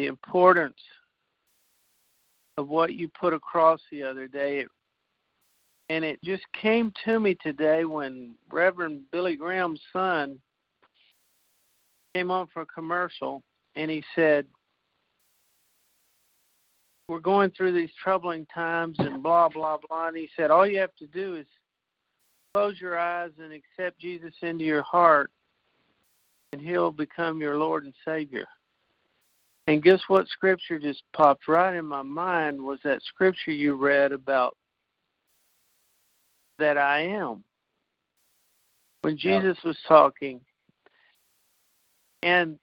the importance of what you put across the other day. And it just came to me today when Reverend Billy Graham's son came on for a commercial, and he said, we're going through these troubling times and blah, blah, blah. And he said, all you have to do is close your eyes and accept Jesus into your heart, and he'll become your Lord and Savior. And guess what scripture just popped right in my mind was that scripture you read about that I am. When Jesus was talking, and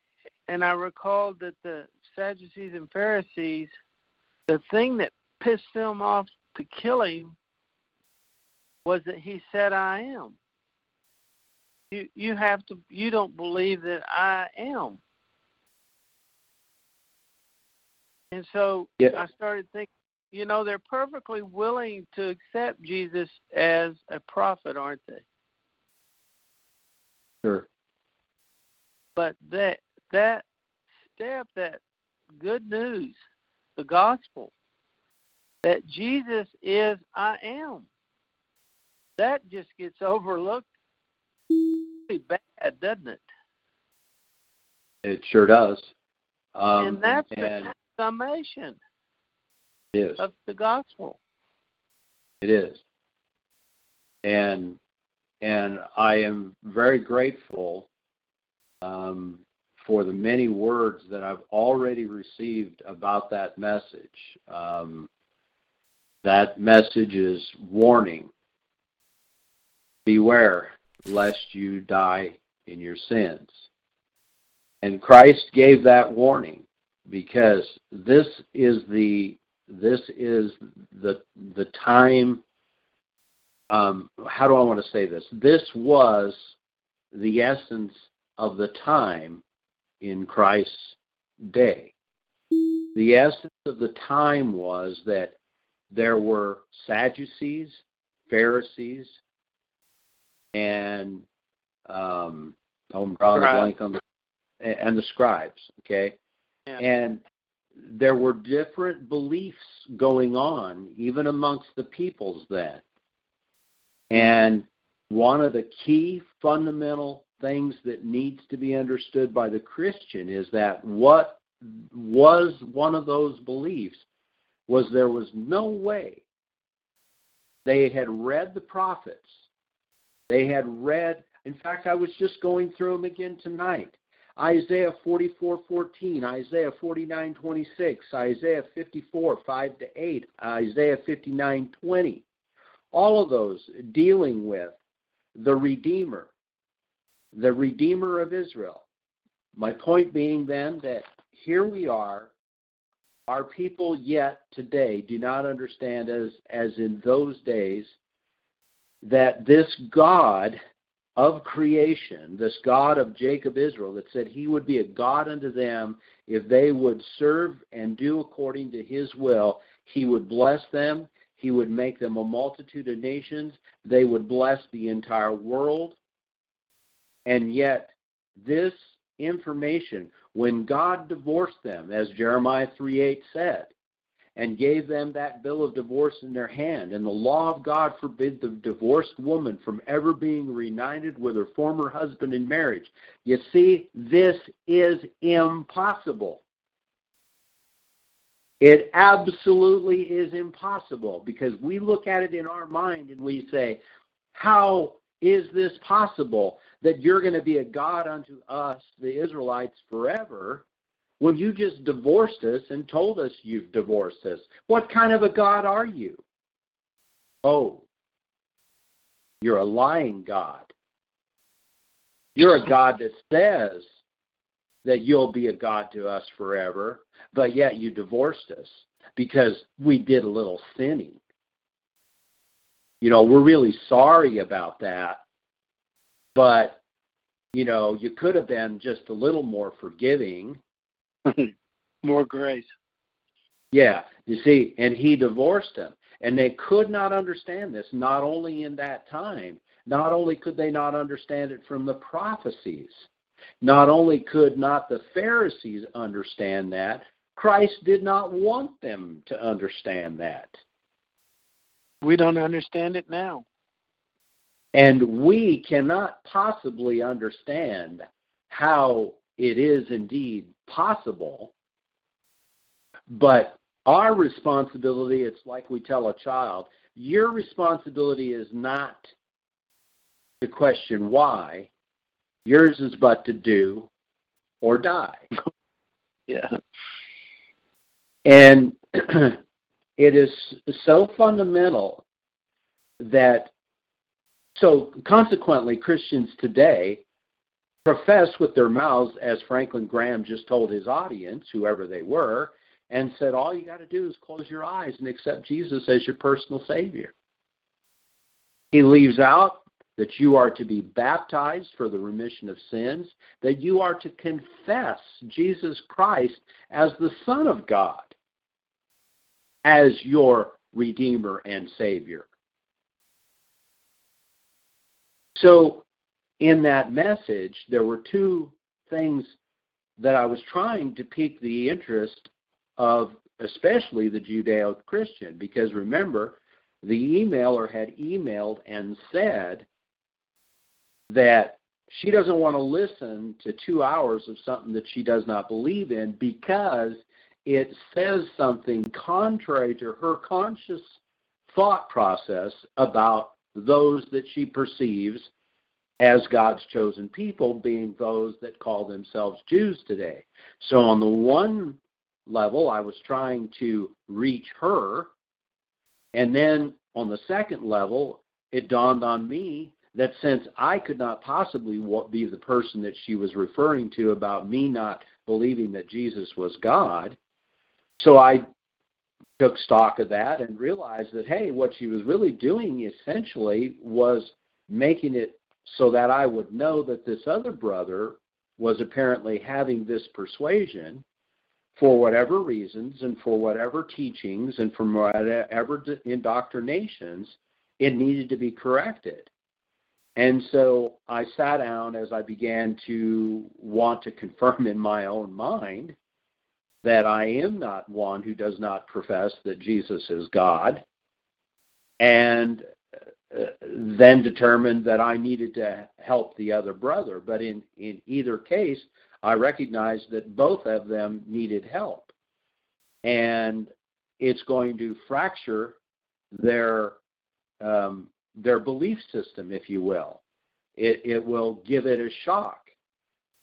I recalled that the Sadducees and Pharisees, the thing that pissed them off to kill him was that he said, I am. You don't believe that I am. And so I started thinking, they're perfectly willing to accept Jesus as a prophet, aren't they? Sure. But that step, that good news, the gospel, that Jesus is I am, that just gets overlooked really bad, doesn't it? It sure does. And that's the summation of the gospel. It is. And I am very grateful for the many words that I've already received about that message. That message is warning. Beware lest you die in your sins. And Christ gave that warning because this is the time. How do I want to say this? This was the essence of the time in Christ's day. The essence of the time was that there were Sadducees, Pharisees, and I'm drawing a blank on the scribes. Okay, yeah. And there were different beliefs going on even amongst the peoples then. And one of the key fundamental things that needs to be understood by the Christian is that what was one of those beliefs was there was no way. They had read the prophets. They had read, in fact, I was just going through them again tonight. Isaiah 44:14, Isaiah 49:26, Isaiah 54:5-8, Isaiah 59:20. All of those dealing with the Redeemer of Israel. My point being then that here we are, our people yet today do not understand as in those days that this God of creation, this God of Jacob Israel that said he would be a God unto them if they would serve and do according to his will, he would bless them, he would make them a multitude of nations, they would bless the entire world. And yet, this information, when God divorced them, as Jeremiah 3:8 said, and gave them that bill of divorce in their hand, and the law of God forbid the divorced woman from ever being reunited with her former husband in marriage. You see, this is impossible. It absolutely is impossible, because we look at it in our mind and we say, how is this possible that you're going to be a God unto us, the Israelites, forever, when you just divorced us and told us you've divorced us? What kind of a God are you? Oh, you're a lying God. You're a God that says that you'll be a God to us forever, but yet you divorced us because we did a little sinning. We're really sorry about that, but, you could have been just a little more forgiving. More grace. Yeah, you see, and he divorced them. And they could not understand this, not only in that time, not only could they not understand it from the prophecies, not only could not the Pharisees understand that, Christ did not want them to understand that. We don't understand it now. And we cannot possibly understand how it is indeed possible. But our responsibility, it's like we tell a child, your responsibility is not to question why. Yours is but to do or die. Yeah. And it is so fundamental that, so consequently, Christians today profess with their mouths, as Franklin Graham just told his audience, whoever they were, and said, all you got to do is close your eyes and accept Jesus as your personal Savior. He leaves out that you are to be baptized for the remission of sins, that you are to confess Jesus Christ as the Son of God, as your Redeemer and Savior. So in that message, there were two things that I was trying to pique the interest of especially the Judeo-Christian, because remember, the emailer had emailed and said that she doesn't want to listen to 2 hours of something that she does not believe in because it says something contrary to her conscious thought process about those that she perceives as God's chosen people, being those that call themselves Jews today. So on the one level, I was trying to reach her. And then on the second level, it dawned on me that since I could not possibly be the person that she was referring to about me not believing that Jesus was God, so I took stock of that and realized that, hey, what she was really doing essentially was making it so that I would know that this other brother was apparently having this persuasion for whatever reasons and for whatever teachings and from whatever indoctrinations, it needed to be corrected. And so I sat down as I began to want to confirm in my own mind that I am not one who does not profess that Jesus is God, and then determined that I needed to help the other brother. But in either case, I recognized that both of them needed help. And it's going to fracture their belief system, if you will. It will give it a shock.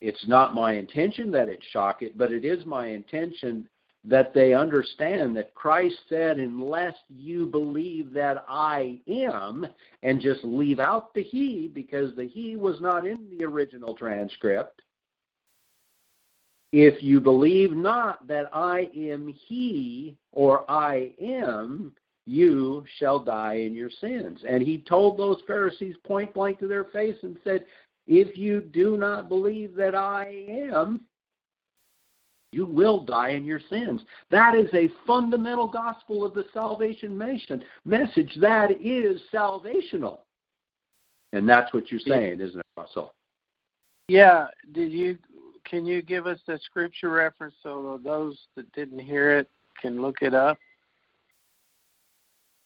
It's not my intention that it shock it, but it is my intention that they understand that Christ said, unless you believe that I am, and just leave out the he, because the he was not in the original transcript. If you believe not that I am he, or I am, you shall die in your sins. And he told those Pharisees point blank to their face and said, if you do not believe that I am, you will die in your sins. That is a fundamental gospel of the salvation message. That is salvational. And that's what you're saying, isn't it, Russell? Yeah. Can you give us a scripture reference so those that didn't hear it can look it up?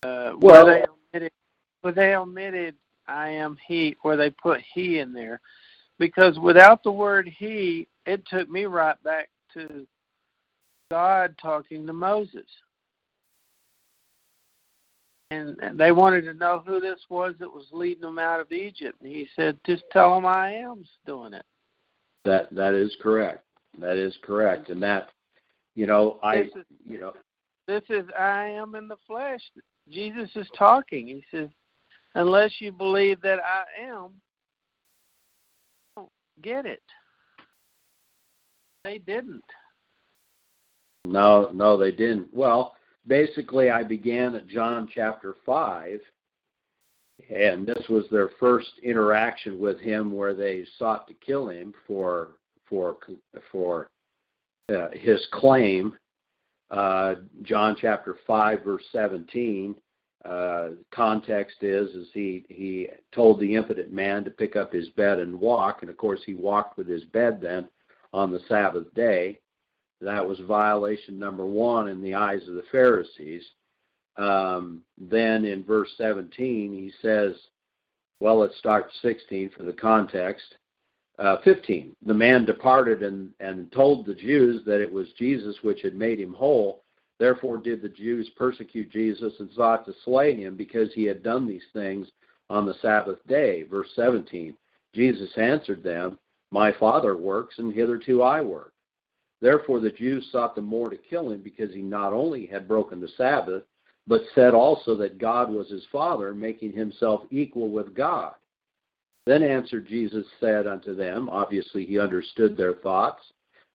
Were they omitted I am he, or they put he in there? Because without the word he, it took me right back to God talking to Moses. And they wanted to know who this was that was leading them out of Egypt. And he said, just tell them I am's doing it. That is correct. That is correct. And that, this is I am in the flesh. Jesus is talking. He says, unless you believe that I am, you don't get it. They didn't. No, they didn't. Well, basically, I began at John chapter 5, and this was their first interaction with him, where they sought to kill him for his claim. John chapter 5, verse 17. Context is he told the impotent man to pick up his bed and walk, and of course he walked with his bed then on the Sabbath day. That was violation number one in the eyes of the Pharisees. Then in verse 17, he says, well, let's start 16 for the context. 15, the man departed and told the Jews that it was Jesus which had made him whole. Therefore did the Jews persecute Jesus and sought to slay him because he had done these things on the Sabbath day. Verse 17, Jesus answered them, my Father works, and hitherto I work. Therefore the Jews sought the more to kill him because he not only had broken the Sabbath, but said also that God was his Father, making himself equal with God. Then answered Jesus, said unto them, obviously he understood their thoughts,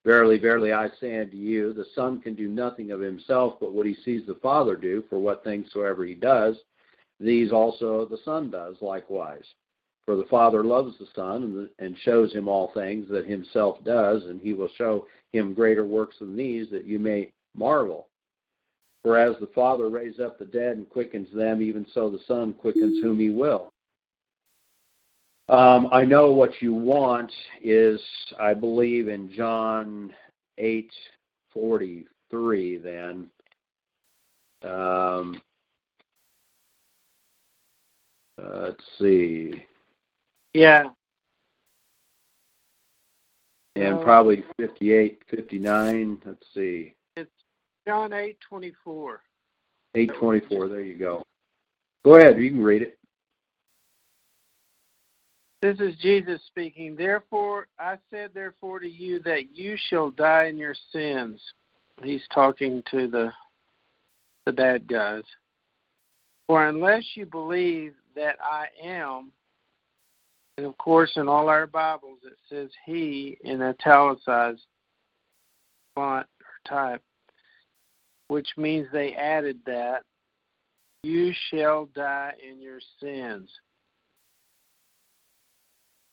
verily, verily, I say unto you, the Son can do nothing of himself but what he sees the Father do, for what things soever he does, these also the Son does likewise. For the Father loves the Son, and shows him all things that himself does, and he will show him greater works than these, that you may marvel. For as the Father raised up the dead and quickens them, even so the Son quickens whom he will. I know what you want is, I believe, in John 8:43 then. Let's see. Yeah. And probably 58, 59. Let's see. It's John 8:24. 8:24, there you go. Go ahead, you can read it. This is Jesus speaking. Therefore, I said therefore to you that you shall die in your sins. He's talking to the bad guys. For unless you believe that I am, and of course in all our Bibles it says he in italicized font or type, which means they added that, you shall die in your sins.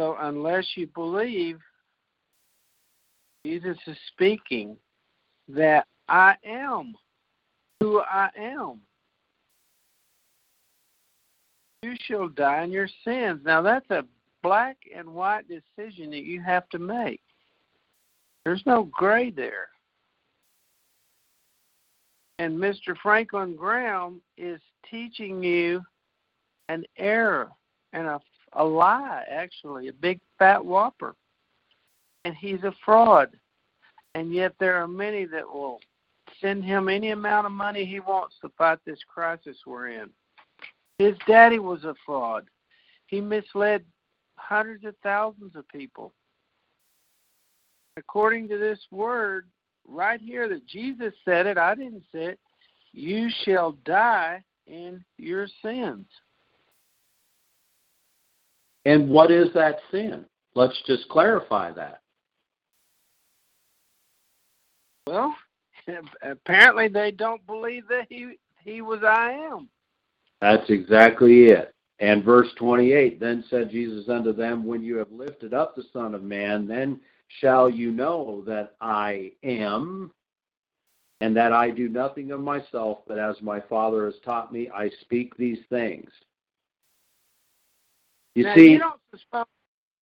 So unless you believe, Jesus is speaking that I am who I am. You shall die in your sins. Now that's a black and white decision that you have to make. There's no gray there. And Mr. Franklin Graham is teaching you an error and a lie, actually, a big fat whopper. And he's a fraud. And yet there are many that will send him any amount of money he wants to fight this crisis we're in. His daddy was a fraud. He misled hundreds of thousands of people. According to this word right here that Jesus said it, I didn't say it, you shall die in your sins. And what is that sin? Let's just clarify that. Well, apparently they don't believe that he was I am. That's exactly it. And verse 28, then said Jesus unto them, when you have lifted up the Son of Man, then shall you know that I am, and that I do nothing of myself, but as my Father has taught me, I speak these things. You see,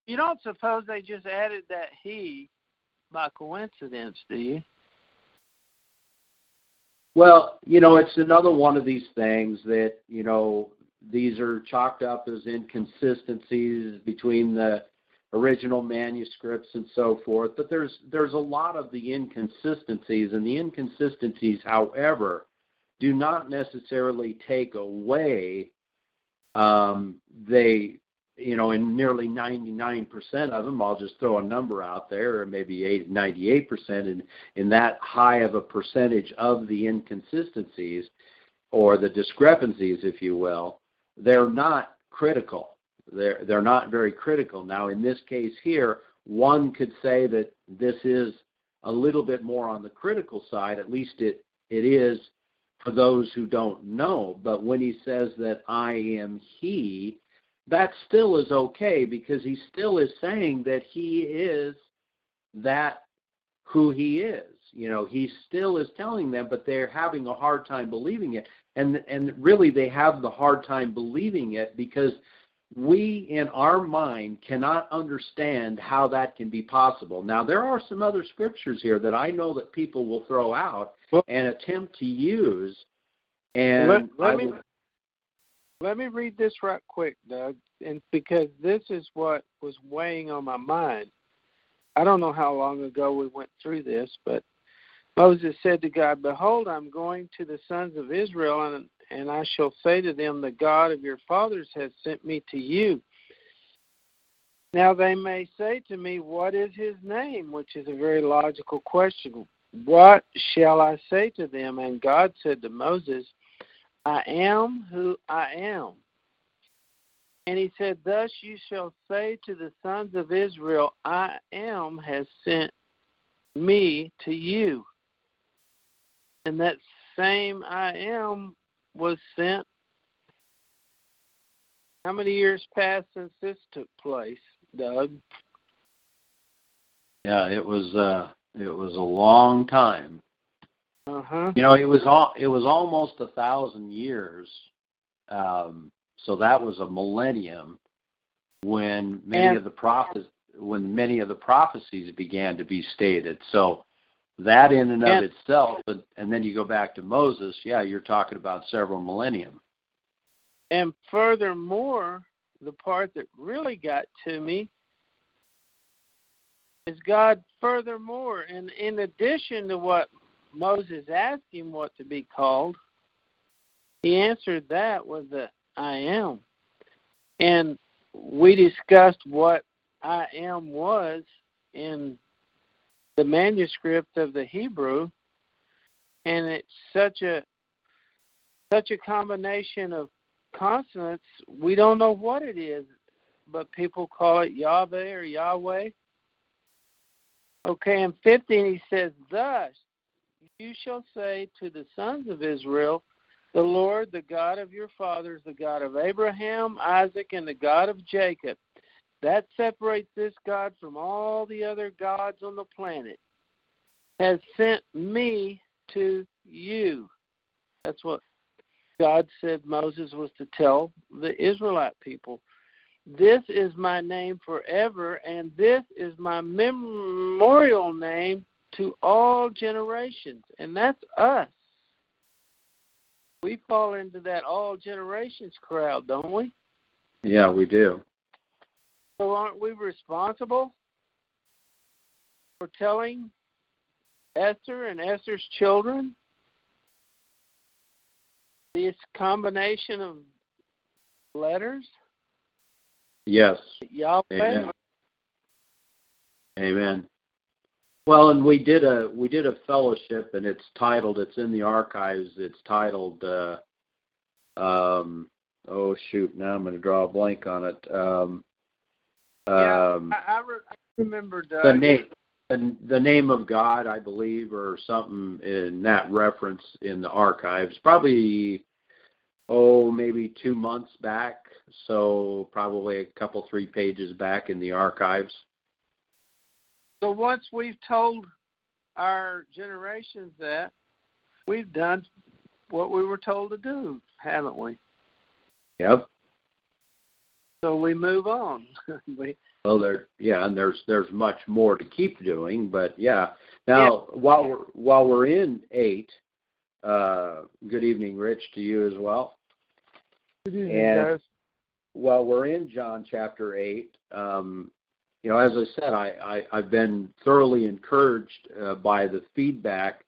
you don't suppose they just added that he by coincidence, do you? Well, it's another one of these things that, these are chalked up as inconsistencies between the original manuscripts and so forth. But there's a lot of the inconsistencies, and the inconsistencies, however, do not necessarily take away in nearly 99% of them, I'll just throw a number out there, or maybe 98%, in that high of a percentage of the inconsistencies or the discrepancies, if you will, they're not critical. They're not very critical. Now, in this case here, one could say that this is a little bit more on the critical side, at least it is for those who don't know. But when he says that I am he, that still is okay, because he still is saying that he is that who he is. He still is telling them, but they're having a hard time believing it. And really they have the hard time believing it because we in our mind cannot understand how that can be possible. Now, there are some other scriptures here that I know that people will throw out and attempt to use. And let me read this right quick, Doug, and because this is what was weighing on my mind. I don't know how long ago we went through this, but Moses said to God, "Behold, I'm going to the sons of Israel, and I shall say to them, the God of your fathers has sent me to you. Now they may say to me, what is his name?" Which is a very logical question. "What shall I say to them?" And God said to Moses, "I am who I am." And he said, "Thus you shall say to the sons of Israel, I am has sent me to you." And that same I am was sent. How many years passed since this took place, Doug? Yeah, it was a long time. You know, it was almost 1,000 years. So that was a millennium when many of the prophecies began to be stated. So that in and of itself, and then you go back to Moses, yeah, you're talking about several millennium. And furthermore, the part that really got to me is God, furthermore, and in addition to what Moses asked him what to be called, he answered that with the I am. And we discussed what I am was in the manuscript of the Hebrew, and it's such a combination of consonants, we don't know what it is, but people call it Yahweh or Yahweh. Okay, in 15 he says, "Thus you shall say to the sons of Israel, the Lord, the God of your fathers, the God of Abraham, Isaac, and the God of Jacob." That separates this God from all the other gods on the planet. "Has sent me to you." That's what God said Moses was to tell the Israelite people. "This is my name forever, and this is my memorial name to all generations." And that's us. We fall into that all generations crowd, don't we? Yeah, we do. So aren't we responsible for telling Esther and Esther's children this combination of letters? Yes. Yahweh. Amen. Well, and we did a fellowship, and it's titled. It's in the archives. It's titled. Oh shoot! Now I'm going to draw a blank on it. I remember the name of God, I believe, or something in that reference in the archives. Probably, maybe 2 months back. So probably a couple, 3 pages back in the archives. So once we've told our generations that, we've done what we were told to do, haven't we? Yep. So we move on. And there's much more to keep doing, but yeah. Now, while we're in 8, good evening, Rich, to you as well. Good evening, guys. While we're in John chapter 8, you know, as I said, I've been thoroughly encouraged by the feedback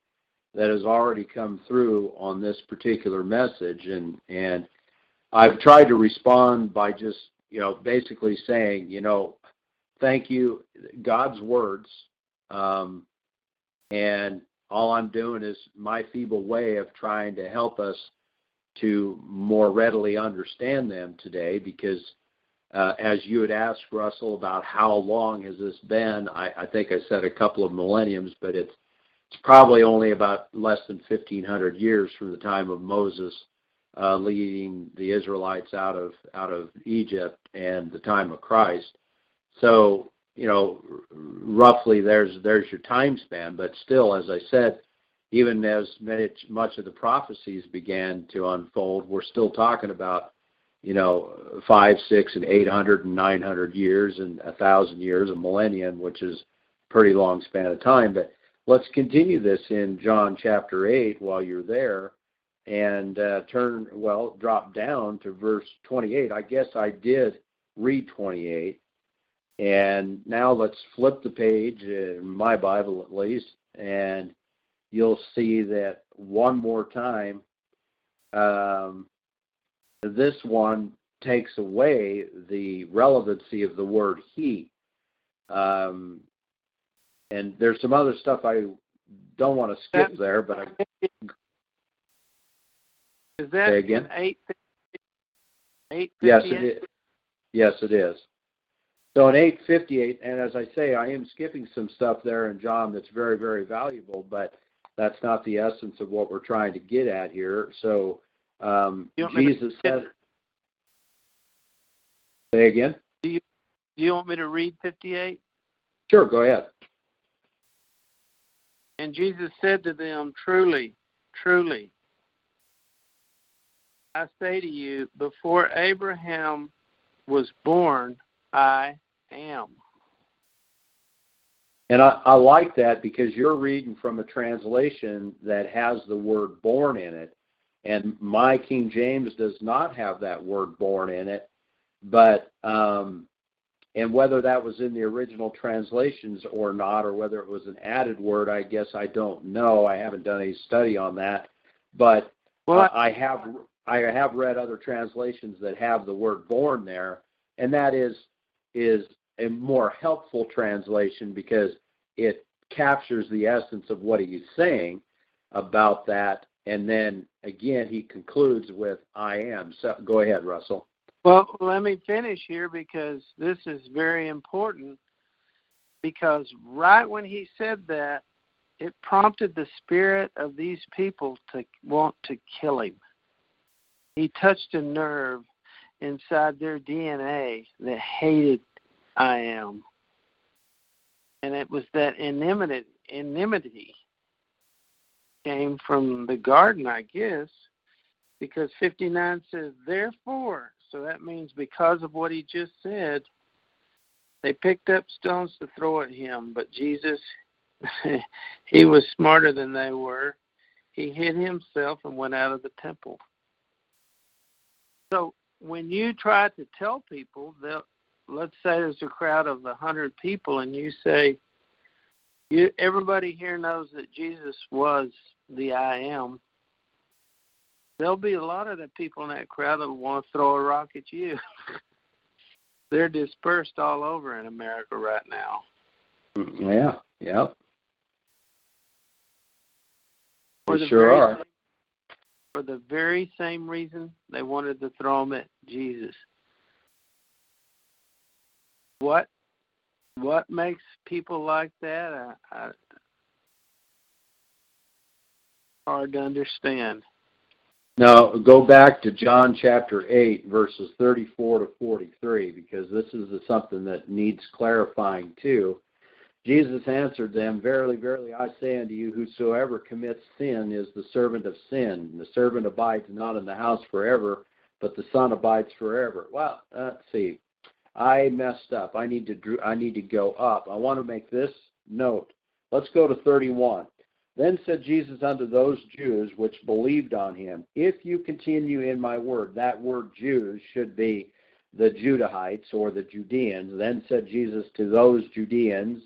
that has already come through on this particular message, and I've tried to respond by just, you know, basically saying, you know, thank you, God's words, and all I'm doing is my feeble way of trying to help us to more readily understand them today, because as you had asked, Russell, about how long has this been, I think I said a couple of millenniums, but it's probably only about less than 1,500 years from the time of Moses leading the Israelites out of Egypt and the time of Christ. So, you know, roughly there's your time span, but still, as I said, even as much of the prophecies began to unfold, we're still talking about you know, 5, 6, and 800 and 900 years and 1,000 years, a millennium, which is a pretty long span of time. But let's continue this in John chapter 8 while you're there, and drop down to verse 28. I guess I did read 28. And now let's flip the page, in my Bible at least, and you'll see that one more time, this one takes away the relevancy of the word he. And there's some other stuff I don't want to skip there, but is that say again? 858? Yes, it is. Yes, it is. So in 858, and as I say, I am skipping some stuff there in John that's very, very valuable, but that's not the essence of what we're trying to get at here. So Jesus said, say again? Do you want me to read 58? Sure, go ahead. And Jesus said to them, "Truly, truly, I say to you, before Abraham was born, I am." And I like that, because you're reading from a translation that has the word born in it. And my King James does not have that word born in it. But, and whether that was in the original translations or not, or whether it was an added word, I guess I don't know. I haven't done any study on that. But I have read other translations that have the word born there. And that is a more helpful translation, because it captures the essence of what he's saying about that. And then, again, he concludes with, I am. So go ahead, Russell. Well, let me finish here, because this is very important, because right when he said that, it prompted the spirit of these people to want to kill him. He touched a nerve inside their DNA that hated I am. And it was that enmity came from the garden, I guess, because 59 says, therefore, so that means because of what he just said, they picked up stones to throw at him. But Jesus, he was smarter than they were. He hid himself and went out of the temple. So when you try to tell people that, let's say there's a crowd of 100 people, and you say, everybody here knows that Jesus was the I am, there'll be a lot of the people in that crowd that will want to throw a rock at you. They're dispersed all over in America right now. Yeah, yeah. They sure are. For the very same reason they wanted to throw him at Jesus. What makes people like that hard to understand? Now, go back to John chapter 8, verses 34 to 43, because this is something that needs clarifying too. Jesus answered them, "Verily, verily, I say unto you, whosoever commits sin is the servant of sin. And the servant abides not in the house forever, but the Son abides forever." Well, let's see. I messed up. I need to go up. I want to make this note. Let's go to 31. "Then said Jesus unto those Jews which believed on him, If you continue in my word," that word Jews should be the Judahites or the Judeans. "Then said Jesus to those Judeans,"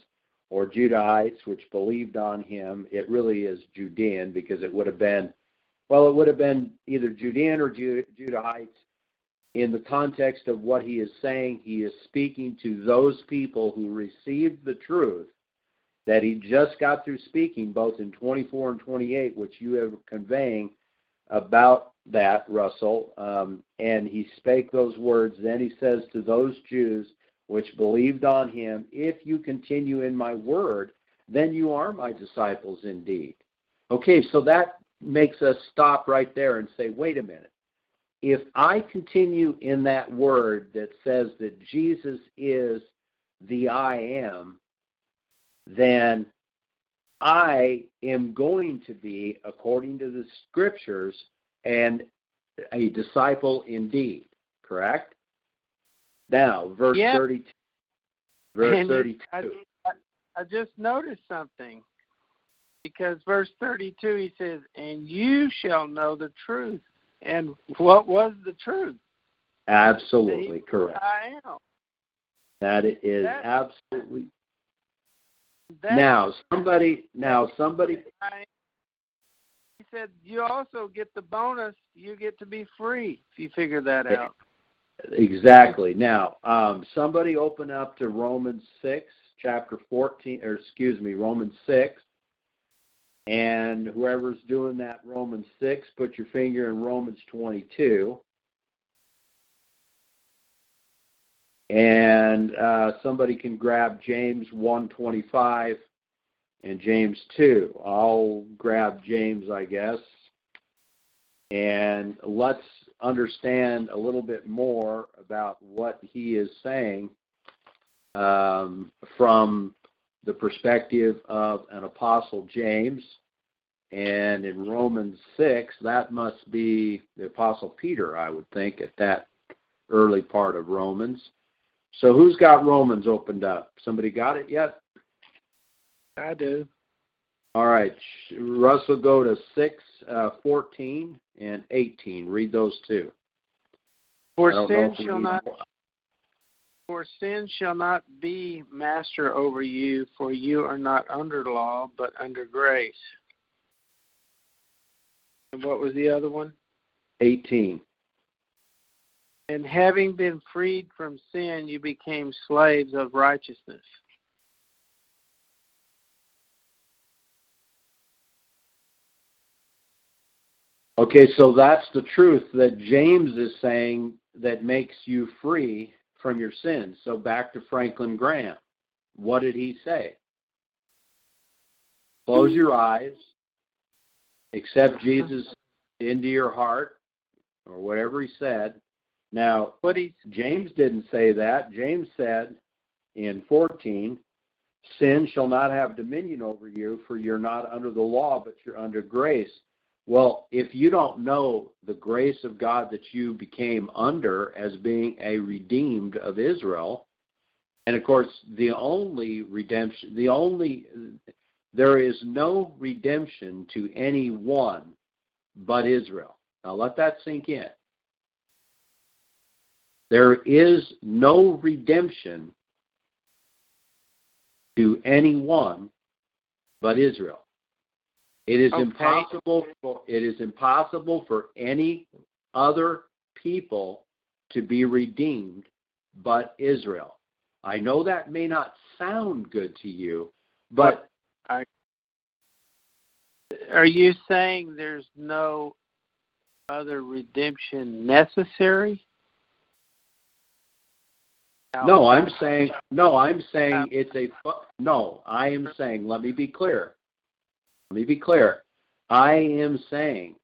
or Judahites, which believed on him. It really is Judean, because it would have been, well, it would have been either Judean or Judahites. In the context of what he is saying, he is speaking to those people who received the truth that he just got through speaking, both in 24 and 28, which you are conveying about that, Russell. And he spake those words. Then he says to those Jews which believed on him, "If you continue in my word, then you are my disciples indeed." Okay, so that makes us stop right there and say, wait a minute. If I continue in that word that says that Jesus is the I am, then I am going to be, according to the scriptures, and a disciple indeed. correct? Now, verse 32. Verse 32. I just noticed something, because verse 32, he says, and you shall know the truth. And what was the truth? Absolutely correct. I am. That is absolutely. Now somebody. He said, you also get the bonus. You get to be free if you figure that out. Exactly. Now, somebody open up to Romans 6, chapter 14, or excuse me, Romans 6. And whoever's doing that Romans 6, put your finger in Romans 22. And somebody can grab James 1:25 and James 2. I'll grab James, I guess. And let's understand a little bit more about what he is saying from the perspective of an apostle James. And in Romans 6, that must be the apostle Peter, I would think, at that early part of Romans. So who's got Romans opened up? Somebody got it yet? I do. All right. Russell, go to 6, 14, and 18. Read those two. For sin shall not be master over you, for you are not under law, but under grace. And what was the other one? 18. And having been freed from sin, you became slaves of righteousness. Okay, so that's the truth that James is saying that makes you free from your sins. So back to Franklin Graham. What did he say? Close your eyes, accept Jesus into your heart, or whatever he said. Now, James didn't say that. James said in 14, sin shall not have dominion over you, for you're not under the law, but you're under grace. Well, if you don't know the grace of God that you became under as being a redeemed of Israel, and of course, the only redemption, there is no redemption to anyone but Israel. Now let that sink in. There is no redemption to anyone but Israel. It is impossible. It is impossible for any other people to be redeemed but Israel. I know that may not sound good to you, but are you saying there's no other redemption necessary? No, I'm saying it's a no. I am saying. Let me be clear. I am saying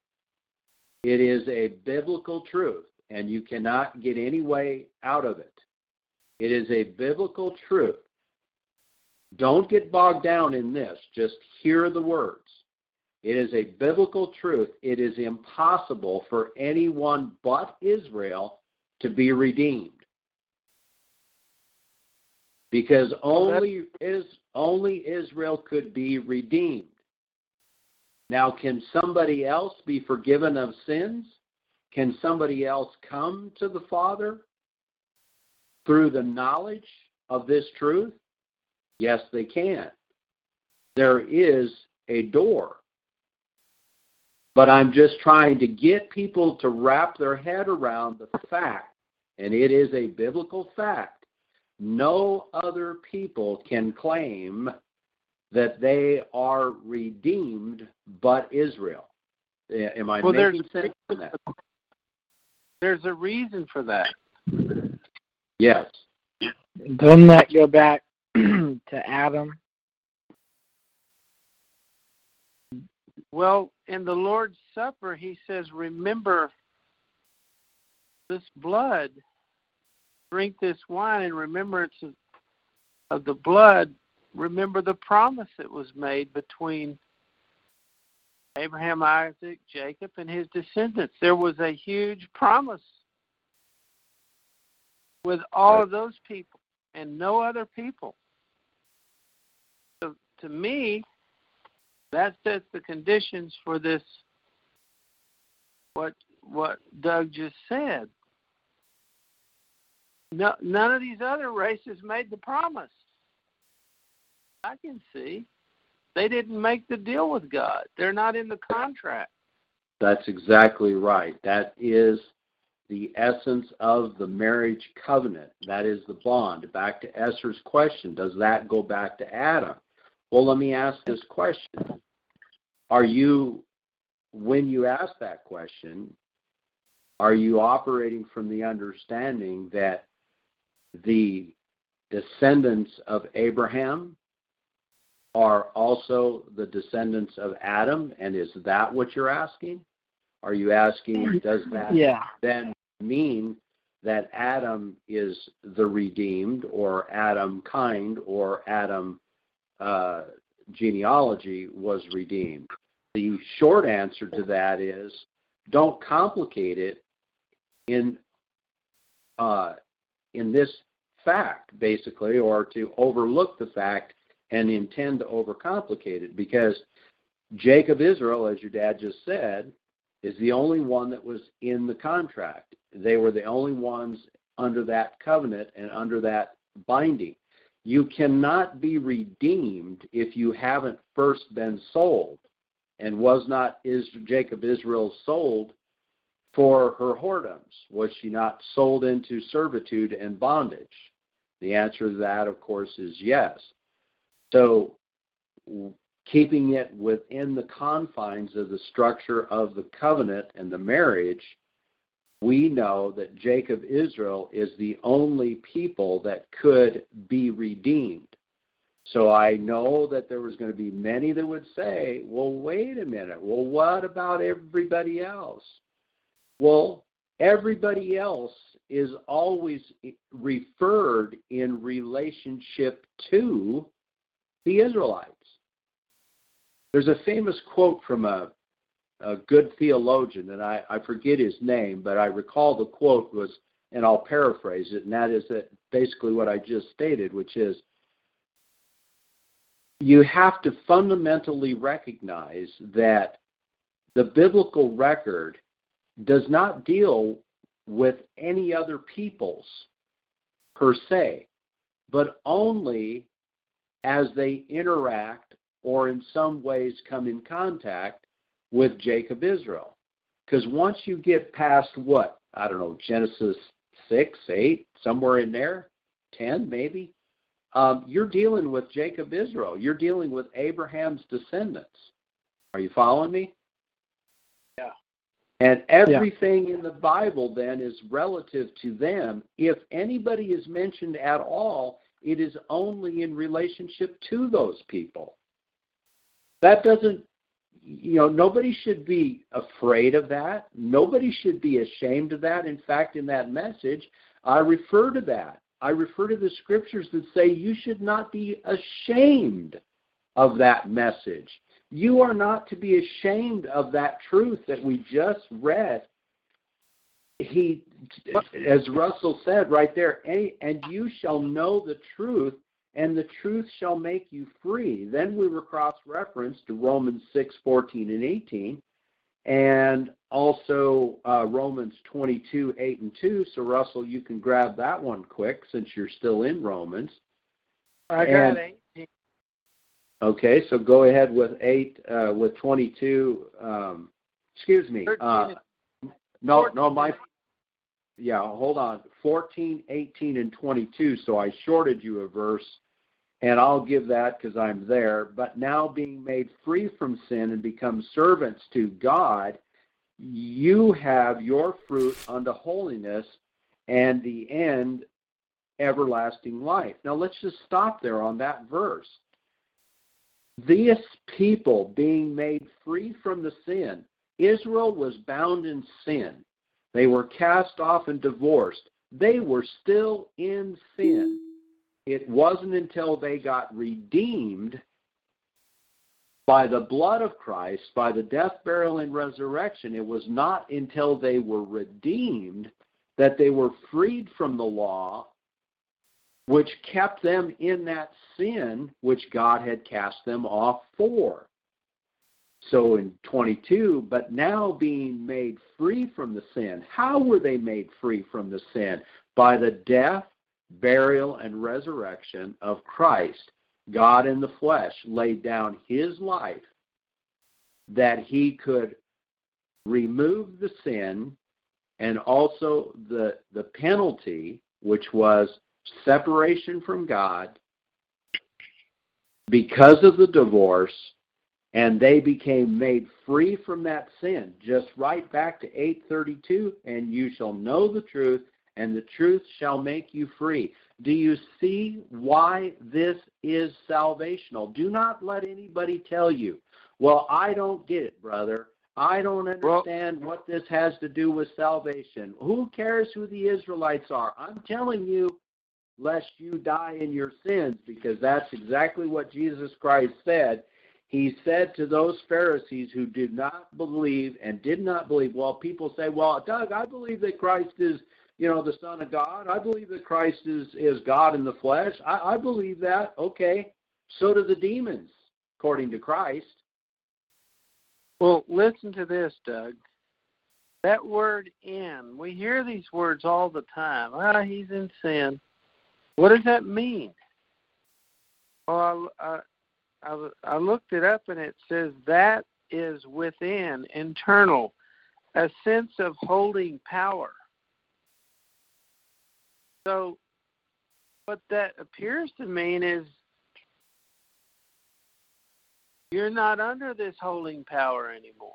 it is a biblical truth, and you cannot get any way out of it. It is a biblical truth. Don't get bogged down in this. Just hear the words. It is a biblical truth. It is impossible for anyone but Israel to be redeemed. Because only Israel could be redeemed. Now, can somebody else be forgiven of sins? Can somebody else come to the Father through the knowledge of this truth? Yes, they can. There is a door. But I'm just trying to get people to wrap their head around the fact, and it is a biblical fact, no other people can claim that they are redeemed but Israel. Am I making sense of that? There's a reason for that. Yes. Doesn't that go back to Adam? Well, in the Lord's Supper, he says, remember this blood, drink this wine in remembrance of the blood. Remember the promise that was made between Abraham, Isaac, Jacob, and his descendants. There was a huge promise with all of those people and no other people. So to me, that sets the conditions for this, what Doug just said. No, none of these other races made the promise. I can see. They didn't make the deal with God. They're not in the contract. That's exactly right. That is the essence of the marriage covenant. That is the bond. Back to Esther's question, does that go back to Adam? Well, let me ask this question. When you ask that question, are you operating from the understanding that the descendants of Abraham are also the descendants of Adam? And is that what you're asking? Are you asking, does that then mean that Adam is the redeemed, or Adam kind, or Adam genealogy was redeemed? The short answer to that is, don't complicate it in this fact, basically, or to overlook the fact and intend to overcomplicate it, because Jacob Israel, as your dad just said, is the only one that was in the contract. They were the only ones under that covenant and under that binding. You cannot be redeemed if you haven't first been sold. And was not Jacob Israel sold for her whoredoms? Was she not sold into servitude and bondage? The answer to that, of course, is yes. So keeping it within the confines of the structure of the covenant and the marriage, we know that Jacob Israel is the only people that could be redeemed. So I know that there was going to be many that would say, well, wait a minute. Well, what about everybody else? Well, everybody else is always referred in relationship to the Israelites. There's a famous quote from a good theologian, and I forget his name, but I recall the quote was, and I'll paraphrase it, and that is that basically what I just stated, which is, you have to fundamentally recognize that the biblical record does not deal with any other peoples per se, but only as they interact or in some ways come in contact with Jacob Israel. Because once you get past what? I don't know, Genesis 6, 8, somewhere in there, 10 maybe. You're dealing with Jacob Israel. You're dealing with Abraham's descendants. Are you following me? Yeah. And everything in the Bible then is relative to them. If anybody is mentioned at all, it is only in relationship to those people. That doesn't, nobody should be afraid of that. Nobody should be ashamed of that. In fact, in that message, I refer to that. I refer to the scriptures that say you should not be ashamed of that message. You are not to be ashamed of that truth that we just read. He, as Russell said right there, and you shall know the truth, and the truth shall make you free. Then we were cross-referenced to Romans 6, 14, and 18, and also Romans 22, 8 and 2. So, Russell, you can grab that one quick since you're still in Romans. I got 18. Okay, so go ahead with 22. Excuse me. 14, 18, and 22. So I shorted you a verse, and I'll give that because I'm there. But now being made free from sin and become servants to God, you have your fruit unto holiness and the end everlasting life. Now let's just stop there on that verse. These people being made free from the sin. Israel was bound in sin. They were cast off and divorced. They were still in sin. It wasn't until they got redeemed by the blood of Christ, by the death, burial, and resurrection. It was not until they were redeemed that they were freed from the law, which kept them in that sin which God had cast them off for. So in 22, but now being made free from the sin. How were they made free from the sin? By the death, burial, and resurrection of Christ. God in the flesh laid down his life that he could remove the sin and also the penalty, which was separation from God because of the divorce, and they became made free from that sin. Just right back to 8:32, and you shall know the truth, and the truth shall make you free. Do you see why this is salvational? Do not let anybody tell you, well, I don't get it, brother. I don't understand what this has to do with salvation. Who cares who the Israelites are? I'm telling you, lest you die in your sins, because that's exactly what Jesus Christ said. He said to those Pharisees who did not believe and did not believe, well, people say, well, Doug, I believe that Christ is, you know, the Son of God. I believe that Christ is God in the flesh. I believe that. Okay, so do the demons, according to Christ. Well, listen to this, Doug. That word in, we hear these words all the time. Ah, he's in sin. What does that mean? Well, I looked it up, and it says that is within, internal, a sense of holding power. So what that appears to mean is you're not under this holding power anymore.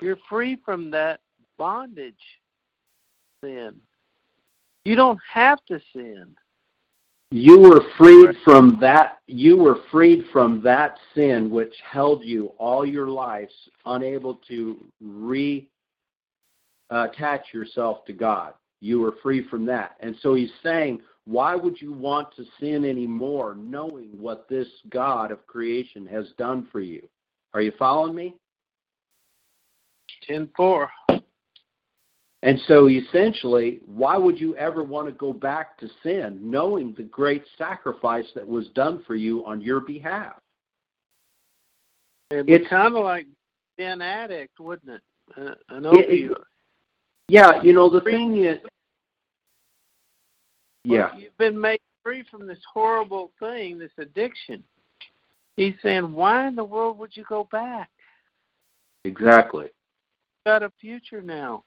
You're free from that bondage sin. You don't have to sin. You were freed from that. You were freed from that sin which held you all your lives, unable to reattach yourself to God. You were free from that. And so he's saying, why would you want to sin anymore, knowing what this God of creation has done for you? Are you following me? 10-4. And so essentially, why would you ever want to go back to sin, knowing the great sacrifice that was done for you on your behalf? It's kind of like being an addict, wouldn't it? An opioid. Yeah, you know, the thing is, yeah. Well, you've been made free from this horrible thing, this addiction. He's saying, why in the world would you go back? Exactly. You've got a future now.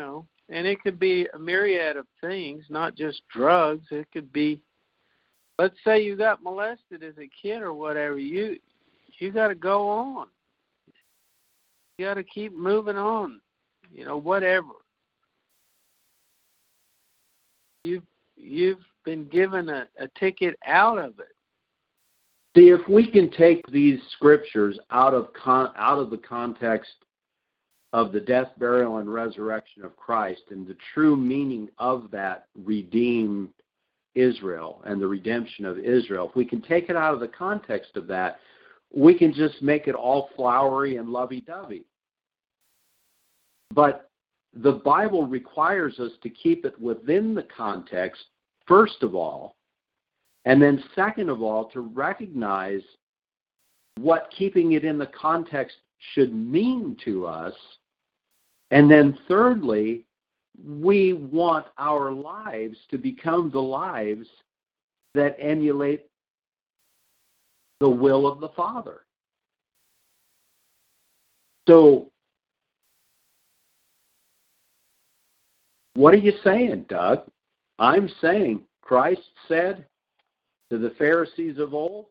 You know, and it could be a myriad of things, not just drugs. It could be, let's say you got molested as a kid or whatever. You got to go on. You got to keep moving on, you know, whatever. You've been given a ticket out of it. See, if we can take these scriptures out of the context of the death, burial, and resurrection of Christ and the true meaning of that redeemed Israel and the redemption of Israel, if we can take it out of the context of that, we can just make it all flowery and lovey-dovey. But the Bible requires us to keep it within the context, first of all, and then second of all, to recognize what keeping it in the context should mean to us. And then thirdly, we want our lives to become the lives that emulate the will of the Father. So, what are you saying, Doug? I'm saying Christ said to the Pharisees of old,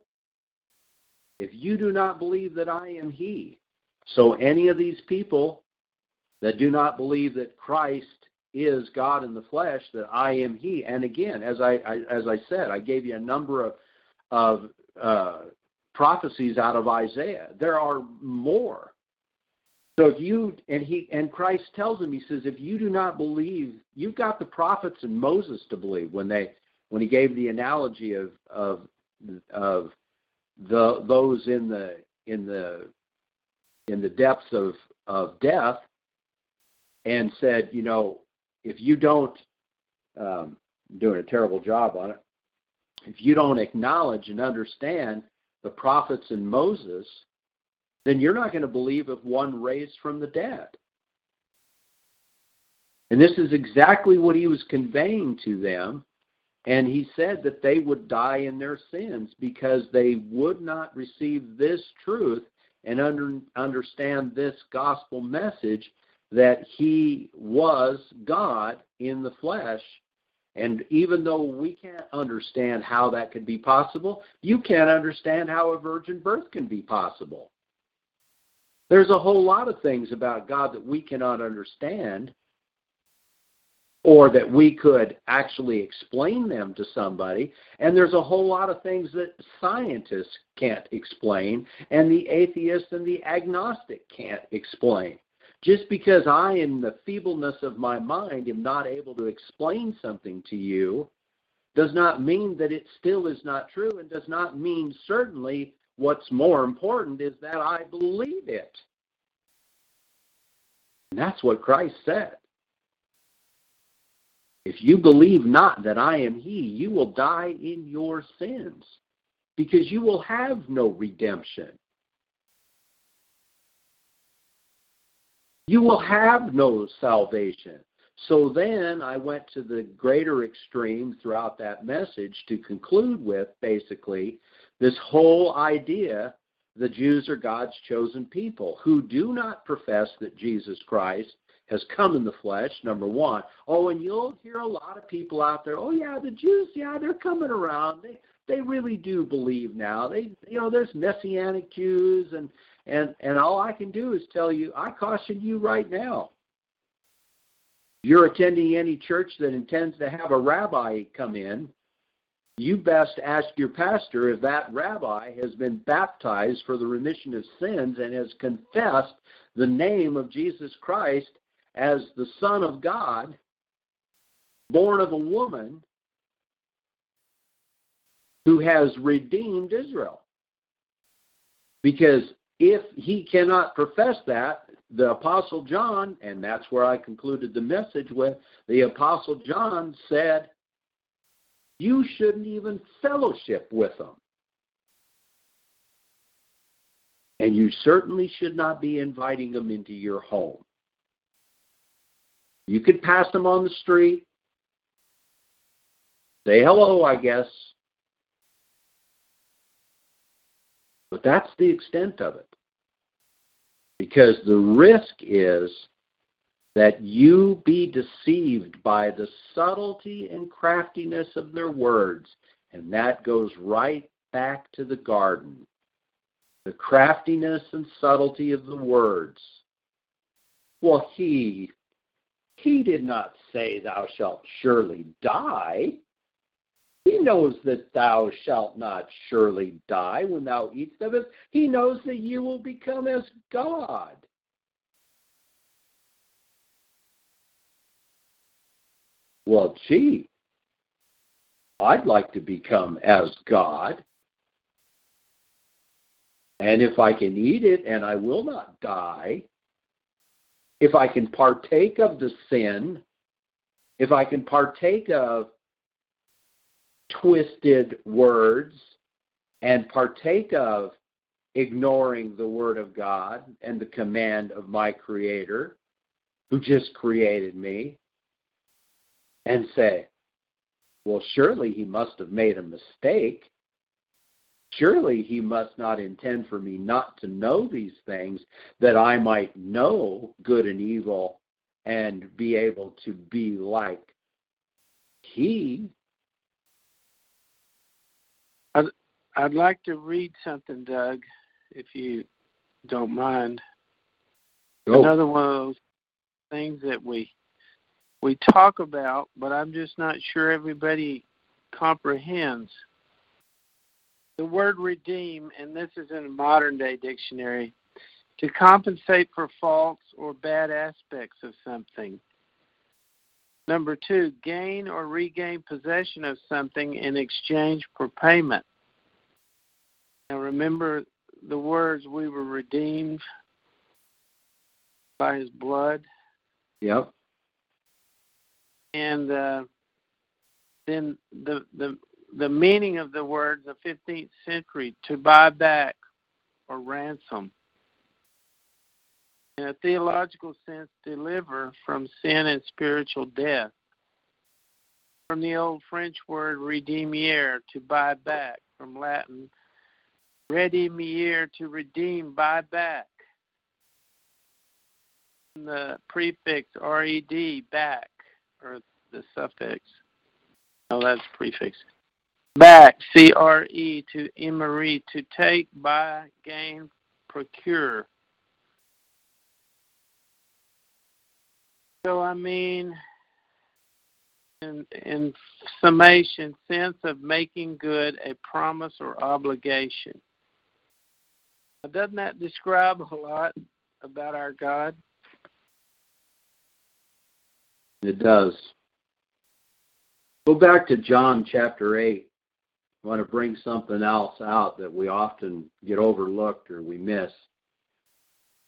if you do not believe that I am He, so any of these people that do not believe that Christ is God in the flesh, that I am He. And again, as I said, I gave you a number of prophecies out of Isaiah. There are more. So if you and Christ tells him, he says, if you do not believe, you've got the prophets and Moses to believe. When he gave the analogy of those in the in the depths of death and said, you know, if you don't, doing a terrible job on it, if you don't acknowledge and understand the prophets and Moses, then you're not going to believe if one raised from the dead. And this is exactly what he was conveying to them. And he said that they would die in their sins because they would not receive this truth and understand this gospel message that he was God in the flesh. And even though we can't understand how that could be possible, you can't understand how a virgin birth can be possible. There's a whole lot of things about God that we cannot understand, or that we could actually explain them to somebody. And there's a whole lot of things that scientists can't explain, and the atheist and the agnostic can't explain. Just because I, in the feebleness of my mind, am not able to explain something to you, does not mean that it still is not true, and does not mean certainly what's more important is that I believe it. And that's what Christ said. If you believe not that I am he, you will die in your sins, because you will have no redemption. You will have no salvation. So then I went to the greater extreme throughout that message to conclude with, basically, this whole idea the Jews are God's chosen people who do not profess that Jesus Christ has come in the flesh, number one. Oh, and you'll hear a lot of people out there, oh, yeah, the Jews, yeah, they're coming around. They really do believe now. They, you know, there's Messianic Jews, and all I can do is tell you, I caution you right now. You're attending any church that intends to have a rabbi come in, you best ask your pastor if that rabbi has been baptized for the remission of sins and has confessed the name of Jesus Christ as the Son of God, born of a woman, who has redeemed Israel. Because if he cannot profess that, the Apostle John, and that's where I concluded the message with, the Apostle John said, you shouldn't even fellowship with them. And you certainly should not be inviting them into your home. You could pass them on the street, say hello, I guess. But that's the extent of it. Because the risk is that you be deceived by the subtlety and craftiness of their words. And that goes right back to the garden. The craftiness and subtlety of the words. Well, he did not say thou shalt surely die. He knows that thou shalt not surely die when thou eatest of it. He knows that you will become as God. Well, gee, I'd like to become as God. And if I can eat it, and I will not die, if I can partake of the sin, if I can partake of twisted words and partake of ignoring the word of God and the command of my Creator, who just created me, and say, well, surely he must have made a mistake. Surely he must not intend for me not to know these things, that I might know good and evil and be able to be like he. I'd like to read something, Doug, if you don't mind. Oh. Another one of those things that we talk about, but I'm just not sure everybody comprehends. The word redeem, and this is in a modern-day dictionary, to compensate for faults or bad aspects of something. Number two, gain or regain possession of something in exchange for payment. Now remember the words, we were redeemed, by his blood. Yep. And then the meaning of the word, the 15th century, to buy back or ransom. In a theological sense, deliver from sin and spiritual death. From the old French word redimier, to buy back. From Latin, redimier, to redeem, buy back. And the prefix red, back, or the suffix. No, that's prefix. Back, CRE, to emery, to take, buy, gain, procure. So, I mean, in summation, sense of making good a promise or obligation. Now, doesn't that describe a lot about our God? It does. Go back to John chapter 8. I want to bring something else out that we often get overlooked or we miss.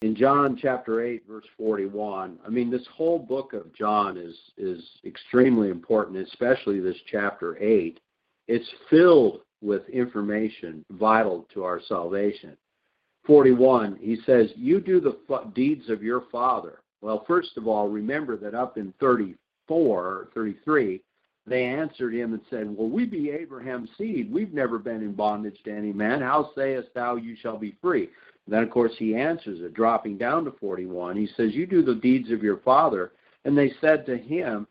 In John chapter 8, verse 41, I mean, this whole book of John is extremely important, especially this chapter 8. It's filled with information vital to our salvation. 41, he says, you do the deeds of your father. Well, first of all, remember that up in 33, they answered him and said, well, we be Abraham's seed. We've never been in bondage to any man. How sayest thou you shall be free? Then, of course, he answers it, dropping down to 41. He says, you do the deeds of your father. And they said to him,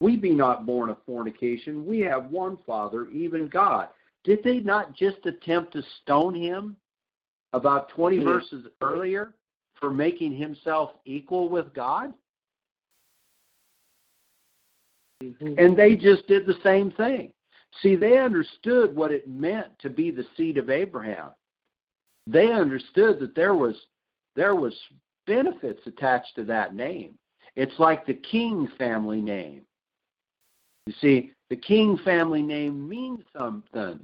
we be not born of fornication. We have one father, even God. Did they not just attempt to stone him about 20 verses earlier for making himself equal with God? And they just did the same thing. See, they understood what it meant to be the seed of Abraham. They understood that there was benefits attached to that name. It's like the King family name. You see, the King family name means something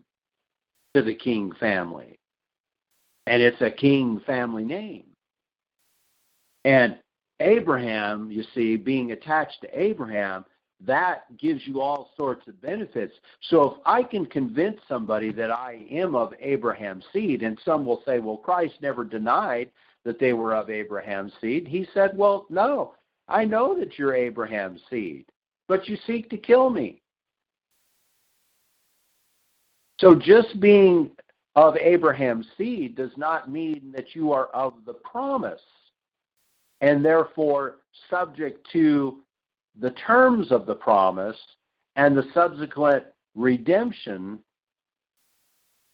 to the King family. And it's a King family name. And Abraham, you see, being attached to Abraham, that gives you all sorts of benefits. So if I can convince somebody that I am of Abraham's seed, and some will say, well, Christ never denied that they were of Abraham's seed. He said, well, no, I know that you're Abraham's seed, but you seek to kill me. So just being of Abraham's seed does not mean that you are of the promise, and therefore subject to the terms of the promise and the subsequent redemption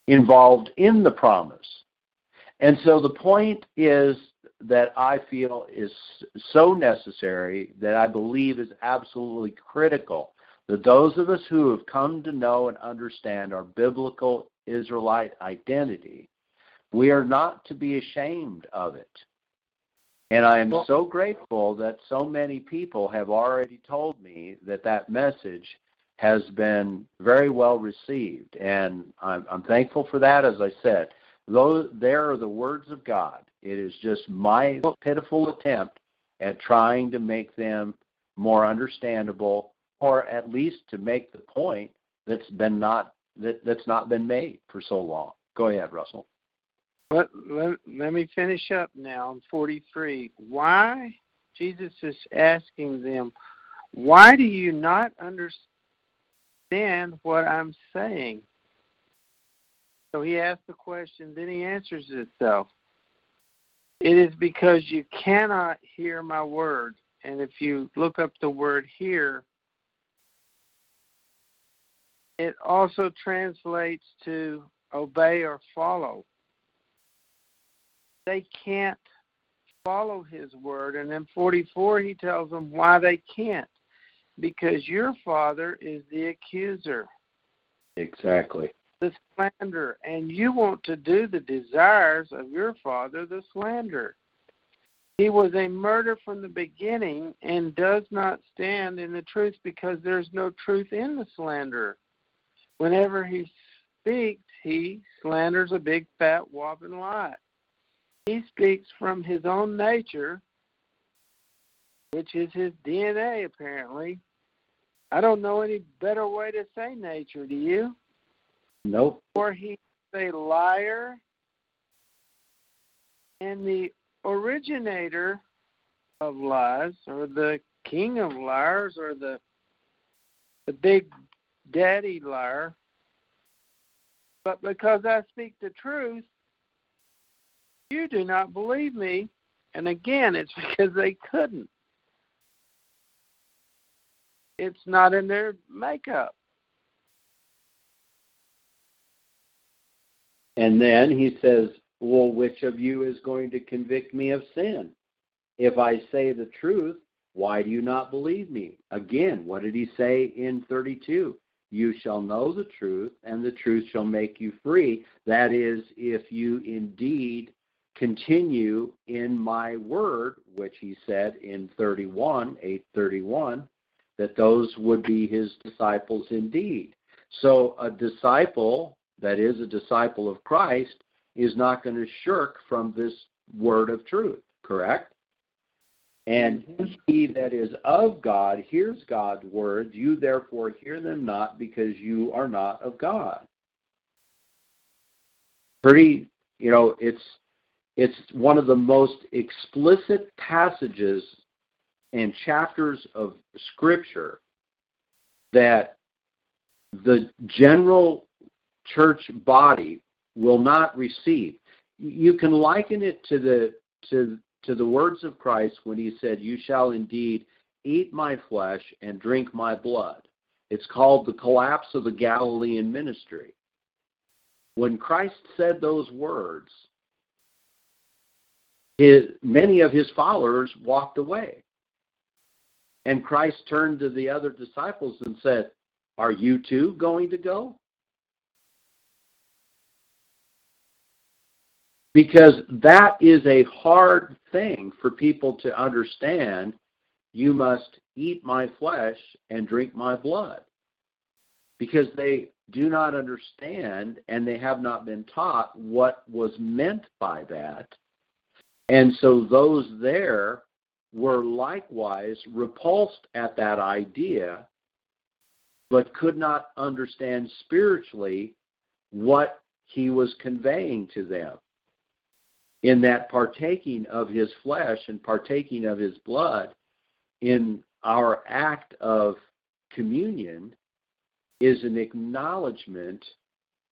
involved in the promise. And so the point is that I feel is so necessary, that I believe is absolutely critical, that those of us who have come to know and understand our biblical Israelite identity, we are not to be ashamed of it. And I am so grateful that so many people have already told me that that message has been very well received. And I'm thankful for that, as I said. Though there are the words of God, it is just my pitiful attempt at trying to make them more understandable, or at least to make the point that's not been made for so long. Go ahead, Russell. But let me finish up now on 43. Why? Jesus is asking them, why do you not understand what I'm saying? So he asks the question, then he answers itself. It is because you cannot hear my word. And if you look up the word hear, it also translates to obey or follow. They can't follow his word. And in 44, he tells them why they can't. Because your father is the accuser. Exactly. The slanderer. And you want to do the desires of your father, the slanderer. He was a murderer from the beginning and does not stand in the truth because there's no truth in the slanderer. Whenever he speaks, he slanders a big, fat, whopping lie. He speaks from his own nature, which is his DNA, apparently. I don't know any better way to say nature, do you? Nope. Or he's a liar and the originator of lies, or the king of liars, or the big daddy liar. But because I speak the truth, you do not believe me. And again, it's because they couldn't. It's not in their makeup. And then he says, well, which of you is going to convict me of sin? If I say the truth, why do you not believe me? Again, what did he say in 32? You shall know the truth, and the truth shall make you free. That is, if you indeed continue in my word, which he said in 8:31, that those would be his disciples indeed. So a disciple that is a disciple of Christ is not going to shirk from this word of truth, correct? And he that is of God hears God's words. You therefore hear them not, because you are not of God. Pretty, it's one of the most explicit passages and chapters of Scripture that the general church body will not receive. You can liken it to the words of Christ when he said, you shall indeed eat my flesh and drink my blood. It's called the collapse of the Galilean ministry. When Christ said those words, many of his followers walked away. And Christ turned to the other disciples and said, are you too going to go? Because that is a hard thing for people to understand. You must eat my flesh and drink my blood. Because they do not understand, and they have not been taught what was meant by that. And so those there were likewise repulsed at that idea, but could not understand spiritually what he was conveying to them, in that partaking of his flesh and partaking of his blood in our act of communion is an acknowledgement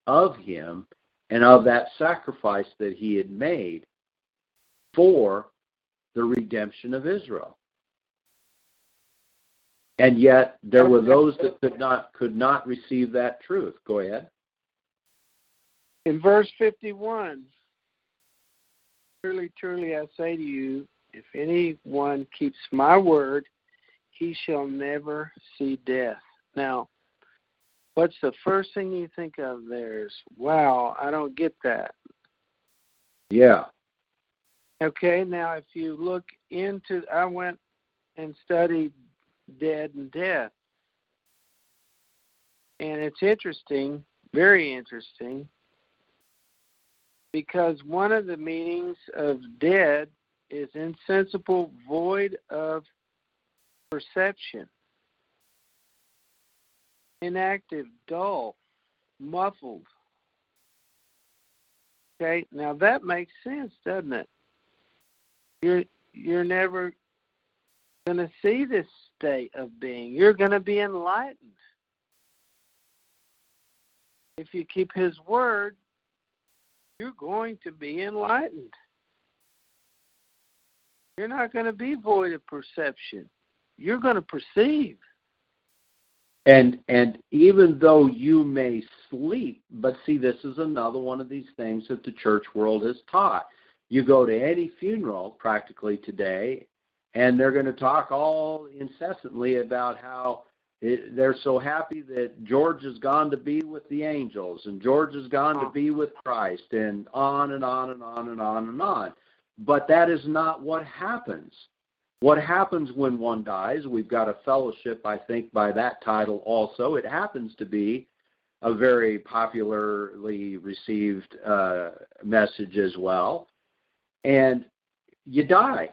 of him and of that sacrifice that he had made for the redemption of Israel. And yet there were those that could not receive that truth. Go ahead. In verse 51, truly, truly, I say to you, if anyone keeps my word, he shall never see death. Now, what's the first thing you think of there is, wow, I don't get that. Yeah. Okay, now if you look into, I went and studied dead and death. And it's interesting, very interesting. Because one of the meanings of dead is insensible, void of perception, inactive, dull, muffled. Okay, now that makes sense, doesn't it? You're never going to see this state of being. You're going to be enlightened. If you keep his word, you're going to be enlightened. You're not going to be void of perception. You're going to perceive. And even though you may sleep, but see, this is another one of these things that the church world has taught. You go to any funeral practically today, and they're going to talk all incessantly about how they're so happy that George has gone to be with the angels, and George has gone to be with Christ, and on and on and on and on and on. But that is not what happens. What happens when one dies, we've got a fellowship, I think, by that title also. It happens to be a very popularly received message as well. And you die.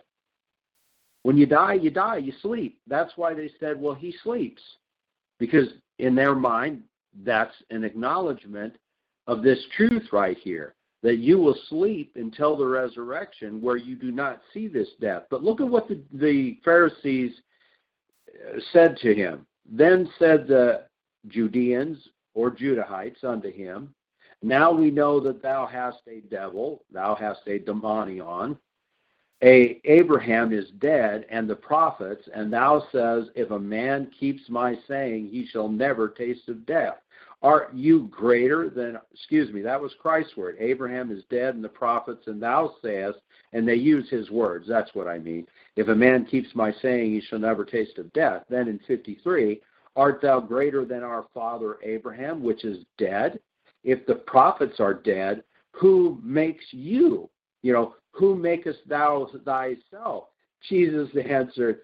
When you die, you die, you sleep. That's why they said, well, he sleeps. Because in their mind, that's an acknowledgement of this truth right here, that you will sleep until the resurrection where you do not see this death. But look at what the Pharisees said to him. Then said the Judeans or Judahites unto him, now we know that thou hast a devil, thou hast a demonion. Abraham is dead, and the prophets, and thou says, if a man keeps my saying, he shall never taste of death. Art you greater than, that was Christ's word. Abraham is dead, and the prophets, and thou sayest, and they use his words. That's what I mean. If a man keeps my saying, he shall never taste of death. Then in 53, art thou greater than our father Abraham, which is dead? If the prophets are dead, who makes you? You know, who makest thou thyself? Jesus answered,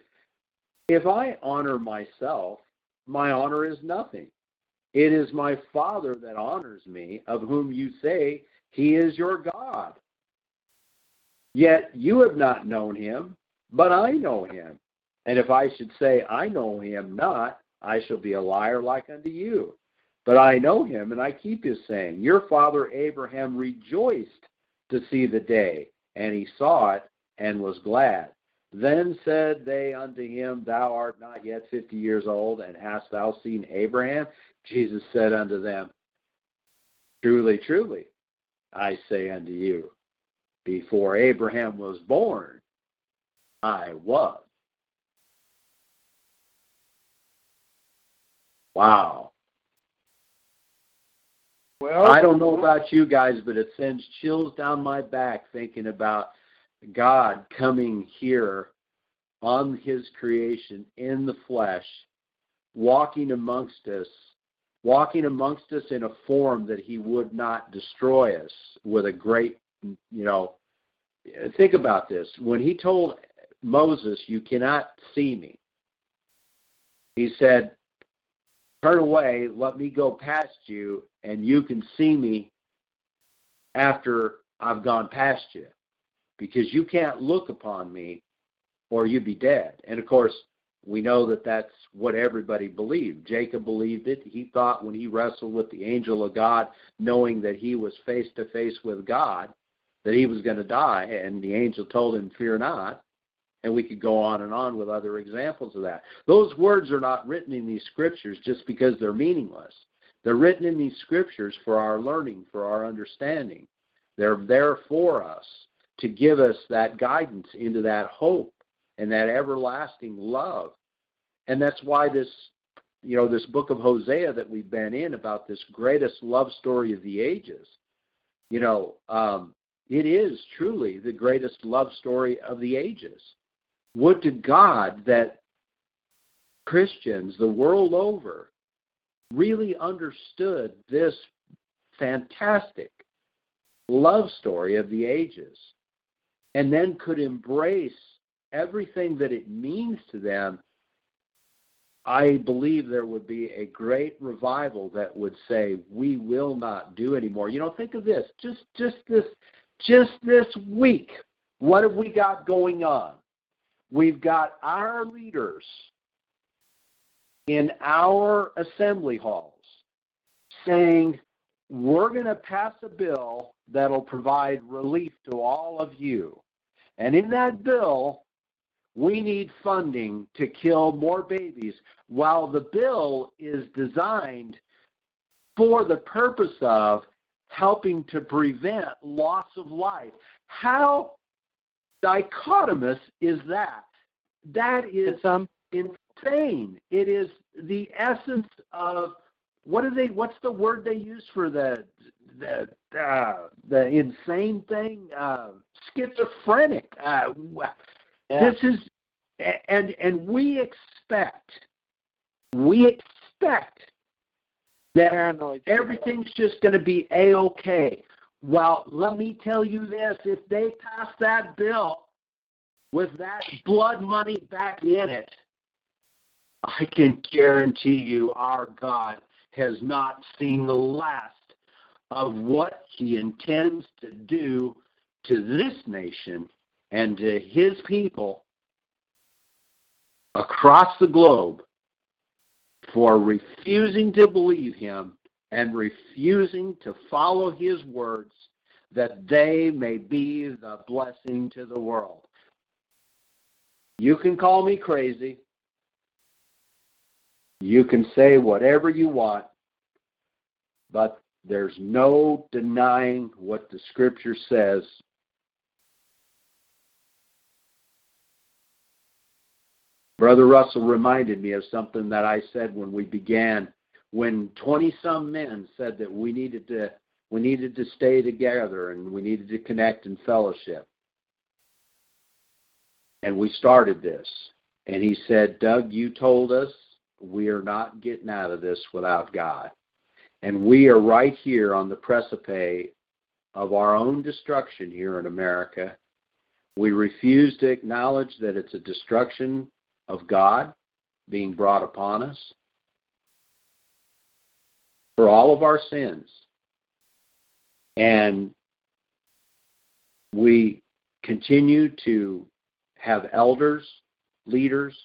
if I honor myself, my honor is nothing. It is my Father that honors me, of whom you say he is your God. Yet you have not known him, but I know him. And if I should say I know him not, I shall be a liar like unto you. But I know him, and I keep his saying. Your father Abraham rejoiced to see the day, and he saw it and was glad. Then said they unto him, thou art not yet 50 years old, and hast thou seen Abraham? Jesus said unto them, truly, truly, I say unto you, before Abraham was born, I was. Wow. Well, I don't know about you guys, but it sends chills down my back thinking about God coming here on his creation in the flesh, walking amongst us in a form that he would not destroy us with a great, you know, think about this. When he told Moses, you cannot see me, he said, turn away, let me go past you, and you can see me after I've gone past you, because you can't look upon me or you'd be dead. And, of course, we know that that's what everybody believed. Jacob believed it. He thought when he wrestled with the angel of God, knowing that he was face-to-face with God, that he was going to die, and the angel told him, fear not. And we could go on with other examples of that. Those words are not written in these scriptures just because they're meaningless. They're written in these scriptures for our learning, for our understanding. They're there for us to give us that guidance into that hope and that everlasting love. And that's why this, you know, this book of Hosea that we've been in about this greatest love story of the ages, you know, it is truly the greatest love story of the ages. Would to God that Christians the world over really understood this fantastic love story of the ages, and then could embrace everything that it means to them. I believe there would be a great revival that would say, we will not do anymore. You know, think of this, just this week, what have we got going on? We've got our leaders in our assembly halls saying, we're going to pass a bill that'll provide relief to all of you. And in that bill, we need funding to kill more babies, while the bill is designed for the purpose of helping to prevent loss of life. How dichotomous is that? That is insane. It is the essence of what's the word they use for the insane thing? Schizophrenic. Yeah. This is, and we expect that paranoid. Everything's just going to be A-OK. Well, let me tell you this, if they pass that bill with that blood money back in it, I can guarantee you our God has not seen the last of what he intends to do to this nation and to his people across the globe for refusing to believe him and refusing to follow his words, that they may be the blessing to the world. You can call me crazy. You can say whatever you want, but there's no denying what the Scripture says. Brother Russell reminded me of something that I said when we began, when 20-some men said that we needed to stay together and we needed to connect and fellowship. And we started this. And he said, Doug, you told us we are not getting out of this without God. And we are right here on the precipice of our own destruction here in America. We refuse to acknowledge that it's a destruction of God being brought upon us for all of our sins. And we continue to have elders, leaders,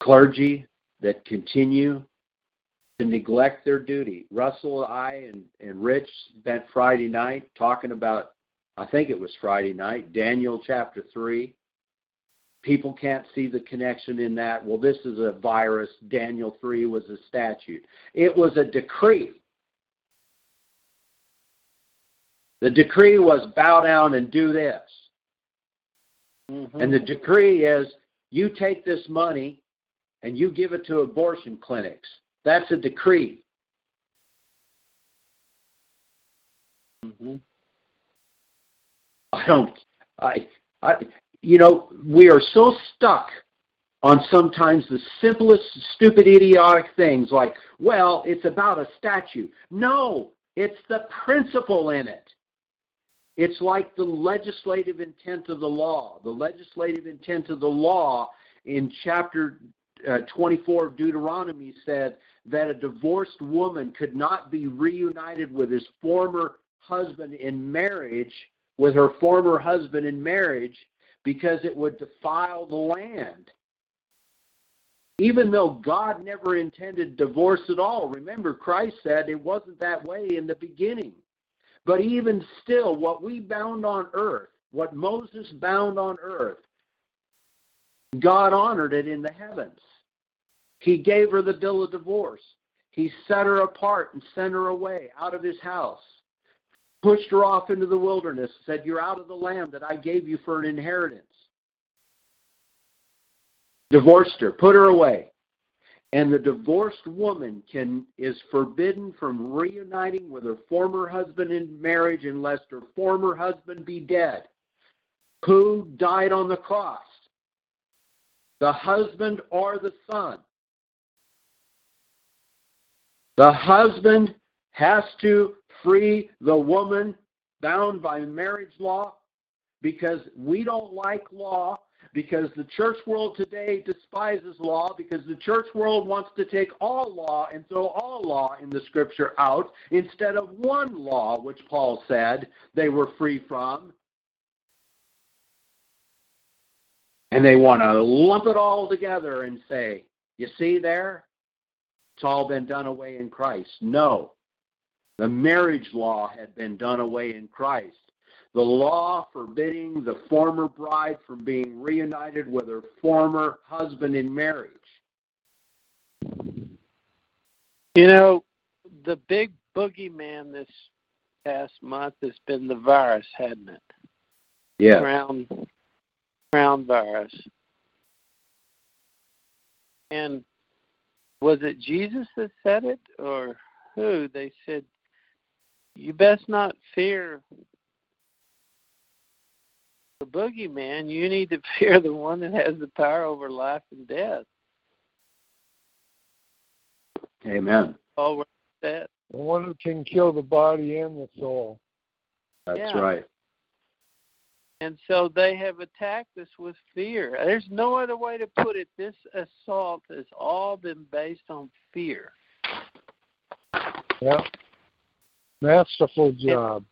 clergy that continue to neglect their duty. Russell, I, and Rich spent Friday night talking about, I think it was Friday night, Daniel chapter 3. People can't see the connection in that. Well, this is a virus. Daniel 3 was a statute. It was a decree. The decree was bow down and do this. Mm-hmm. And the decree is you take this money and you give it to abortion clinics. That's a decree. Mm-hmm. We are so stuck on sometimes the simplest, stupid, idiotic things like, well, it's about a statute. No, it's the principle in it. It's like the legislative intent of the law. The legislative intent of the law in chapter 24 of Deuteronomy said that a divorced woman could not be reunited with his former husband in marriage, with her former husband in marriage, because it would defile the land. Even though God never intended divorce at all. Remember, Christ said it wasn't that way in the beginning. But even still, what we bound on earth, what Moses bound on earth, God honored it in the heavens. He gave her the bill of divorce. He set her apart and sent her away out of his house, pushed her off into the wilderness, said, you're out of the land that I gave you for an inheritance. Divorced her, put her away. And the divorced woman is forbidden from reuniting with her former husband in marriage unless her former husband be dead. Who died on the cross? The husband or the son? The husband has to free the woman bound by marriage law, because we don't like law. Because the church world today despises law, because the church world wants to take all law and throw all law in the Scripture out instead of one law, which Paul said they were free from. And they want to lump it all together and say, you see there? It's all been done away in Christ. No. The marriage law had been done away in Christ. The law forbidding the former bride from being reunited with her former husband in marriage. You know, the big boogeyman this past month has been the virus, hasn't it? Yeah. Crown virus. And was it Jesus that said it, or who? They said, you best not fear the boogeyman, you need to fear the one that has the power over life and death. Amen. All that. The one who can kill the body and the soul. That's right. And so they have attacked us with fear. There's no other way to put it. This assault has all been based on fear. Yeah. Masterful job.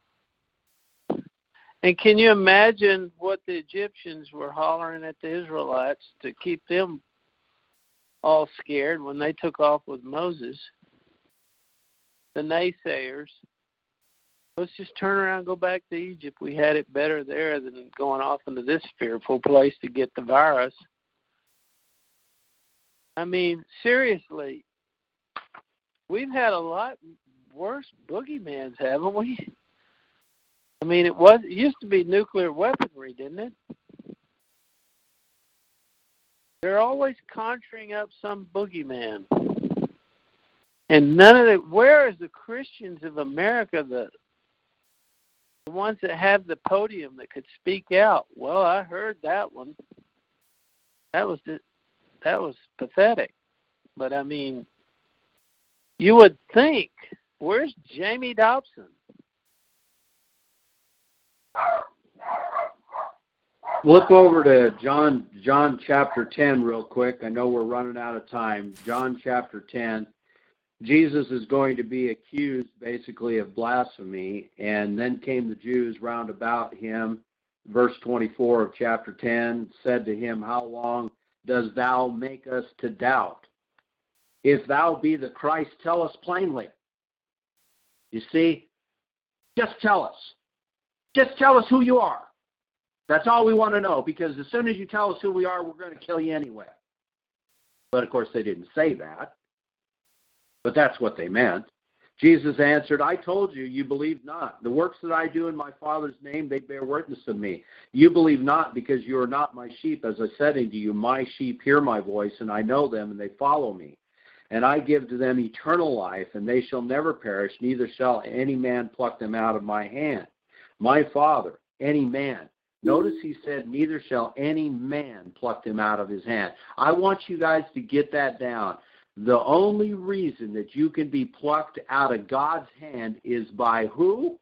And can you imagine what the Egyptians were hollering at the Israelites to keep them all scared when they took off with Moses? The naysayers. Let's just turn around and go back to Egypt. We had it better there than going off into this fearful place to get the virus. I mean, seriously, we've had a lot worse boogeymans, haven't we? I mean, it used to be nuclear weaponry, didn't it? They're always conjuring up some boogeyman. And none of it. Where is the Christians of America, the ones that have the podium that could speak out? Well, I heard that one. That was pathetic. But, I mean, you would think, where's Jamie Dobson? Look over to John chapter 10 real quick. I know we're running out of time. John chapter 10. Jesus is going to be accused basically of blasphemy, and then came the Jews round about him. Verse 24 of chapter 10 said to him, "How long does thou make us to doubt? If thou be the Christ, tell us plainly." You see, just tell us. Just tell us who you are. That's all we want to know, because as soon as you tell us who we are, we're going to kill you anyway. But of course, they didn't say that. But that's what they meant. Jesus answered, "I told you, you believe not. The works that I do in my Father's name, they bear witness of me. You believe not because you are not my sheep. As I said unto you, my sheep hear my voice, and I know them, and they follow me. And I give to them eternal life, and they shall never perish, neither shall any man pluck them out of my hand. My Father, any man." Notice he said, "Neither shall any man pluck them out of his hand." I want you guys to get that down. The only reason that you can be plucked out of God's hand is by who?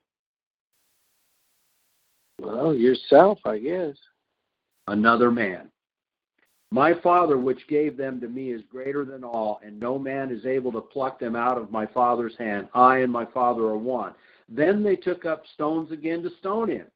Well, yourself, I guess. Another man. "My Father, which gave them to me, is greater than all, and no man is able to pluck them out of my Father's hand. I and my Father are one." Then they took up stones again to stone him.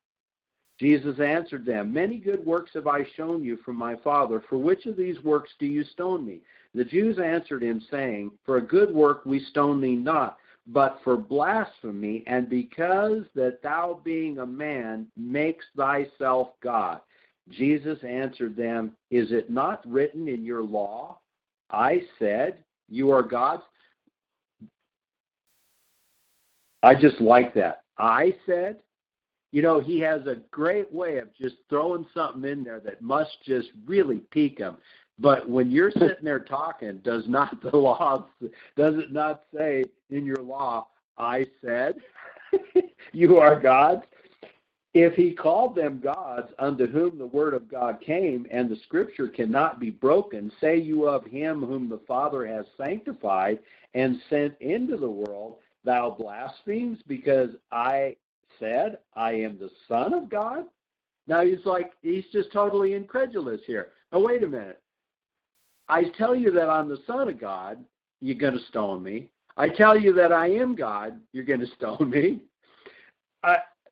Jesus answered them, "Many good works have I shown you from my Father. For which of these works do you stone me?" The Jews answered him, saying, "For a good work we stone thee not, but for blasphemy, and because that thou being a man makest thyself God." Jesus answered them, "Is it not written in your law, I said, you are gods?" I just like that. I said. You know, he has a great way of just throwing something in there that must just really pique him. But when you're sitting there talking, does it not say in your law, I said, you are gods? If he called them gods, unto whom the word of God came, and the scripture cannot be broken, say you of him whom the Father has sanctified and sent into the world, thou blasphemes, because I said, I am the Son of God? Now he's just totally incredulous here. Now wait a minute. I tell you that I'm the Son of God, you're going to stone me. I tell you that I am God, you're going to stone me.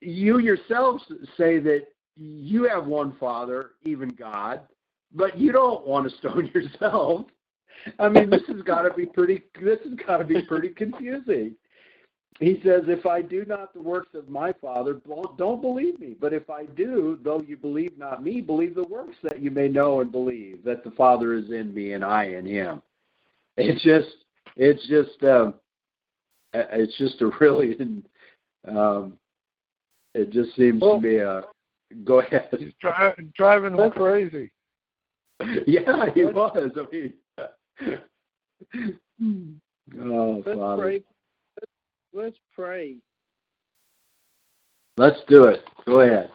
You yourselves say that you have one Father, even God, but you don't want to stone yourself. I mean, this has got to be pretty confusing. He says, "If I do not the works of my Father, don't believe me. But if I do, though you believe not me, believe the works, that you may know and believe that the Father is in me and I in him." It just seems to be a. Go ahead. He's driving him crazy. Yeah, he was. I mean, oh, Father. Let's pray. Let's do it. Go ahead.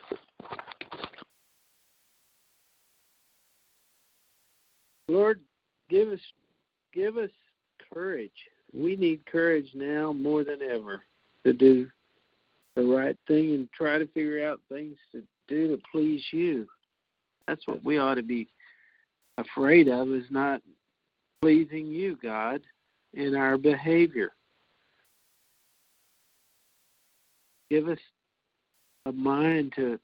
Lord, give us courage. We need courage now more than ever to do the right thing and try to figure out things to do to please you. That's what we ought to be afraid of, is not pleasing you, God, in our behavior. Give us a mind to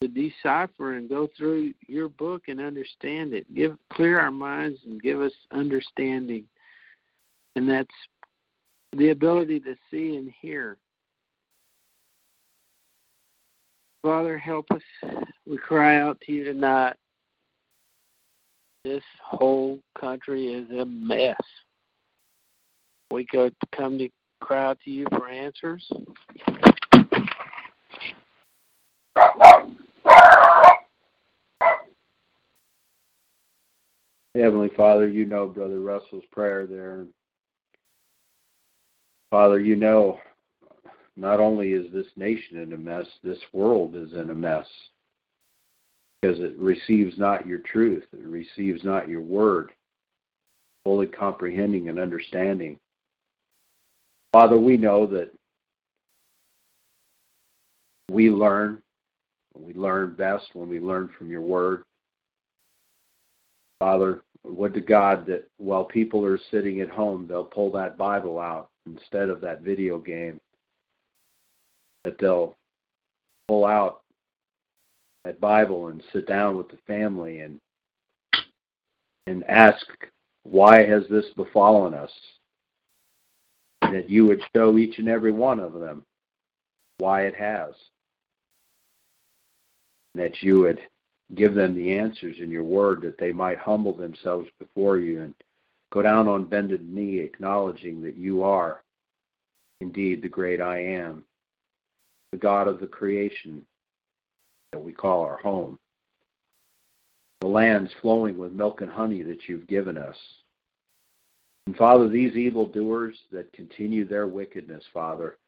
to decipher and go through your book and understand it. Clear our minds and give us understanding. And that's the ability to see and hear. Father, help us. We cry out to you tonight. This whole country is a mess. We could come to cry out to you for answers. Heavenly Father, you know Brother Russell's prayer there. Father, you know not only is this nation in a mess, this world is in a mess. Because it receives not your truth, it receives not your word, fully comprehending and understanding. Father, we know that we learn best when we learn from your word. Father, would to God that while people are sitting at home, they'll pull that Bible out instead of that video game, that they'll pull out that Bible and sit down with the family and ask, why has this befallen us? And that you would show each and every one of them why it has. And that you would give them the answers in your word, that they might humble themselves before you and go down on bended knee, acknowledging that you are indeed the great I am, the God of the creation that we call our home, the lands flowing with milk and honey that you've given us. And Father, these evildoers that continue their wickedness, Father,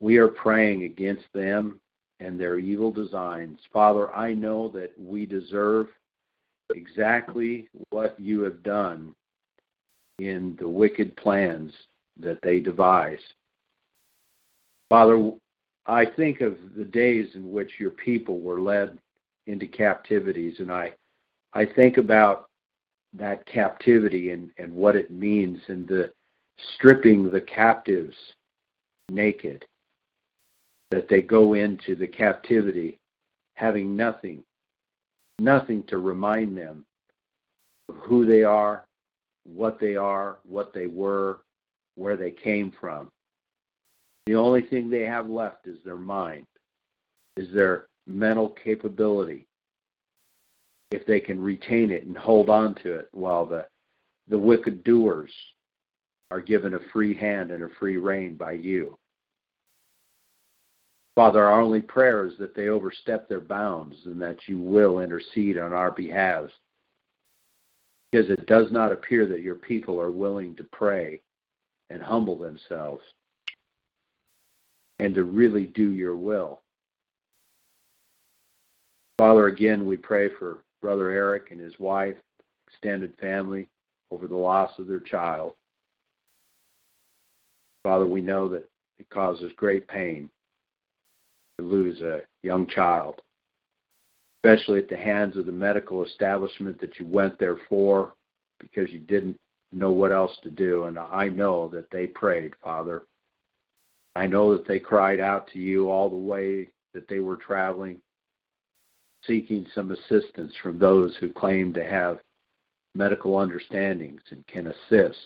we are praying against them and their evil designs. Father, I know that we deserve exactly what you have done in the wicked plans that they devise. Father, I think of the days in which your people were led into captivities, and I think about that captivity and what it means, and the stripping the captives naked, that they go into the captivity having nothing to remind them of who they are, what they were, where they came from. The only thing they have left is their mind, is their mental capability, if they can retain it and hold on to it, while the wicked doers are given a free hand and a free rein by you. Father, our only prayer is that they overstep their bounds and that you will intercede on our behalf, because it does not appear that your people are willing to pray and humble themselves and to really do your will. Father, again, we pray for Brother Eric and his wife, extended family, over the loss of their child. Father, we know that it causes great pain to lose a young child, especially at the hands of the medical establishment that you went there for because you didn't know what else to do. And I know that they prayed, Father. I know that they cried out to you all the way that they were traveling, seeking some assistance from those who claim to have medical understandings and can assist.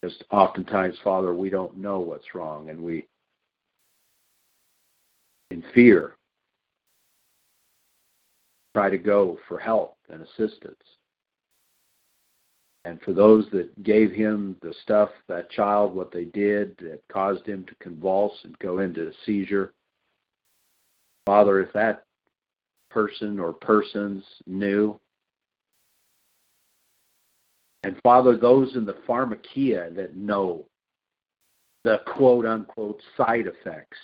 Because oftentimes, Father, we don't know what's wrong, and we, in fear, try to go for help and assistance. And for those that gave him the stuff, that child, what they did that caused him to convulse and go into a seizure, Father, if that person or persons knew, and Father, those in the pharmakia that know the quote-unquote side effects,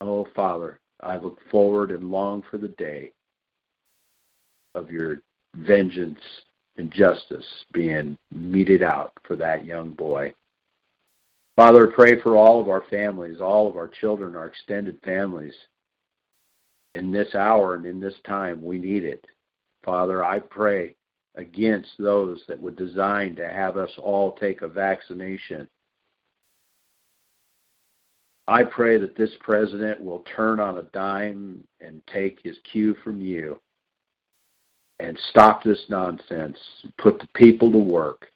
oh, Father, I look forward and long for the day of your vengeance and justice being meted out for that young boy. Father, pray for all of our families, all of our children, our extended families. In this hour and in this time, we need it. Father, I pray against those that would design to have us all take a vaccination. I pray that this president will turn on a dime and take his cue from you and stop this nonsense, put the people to work,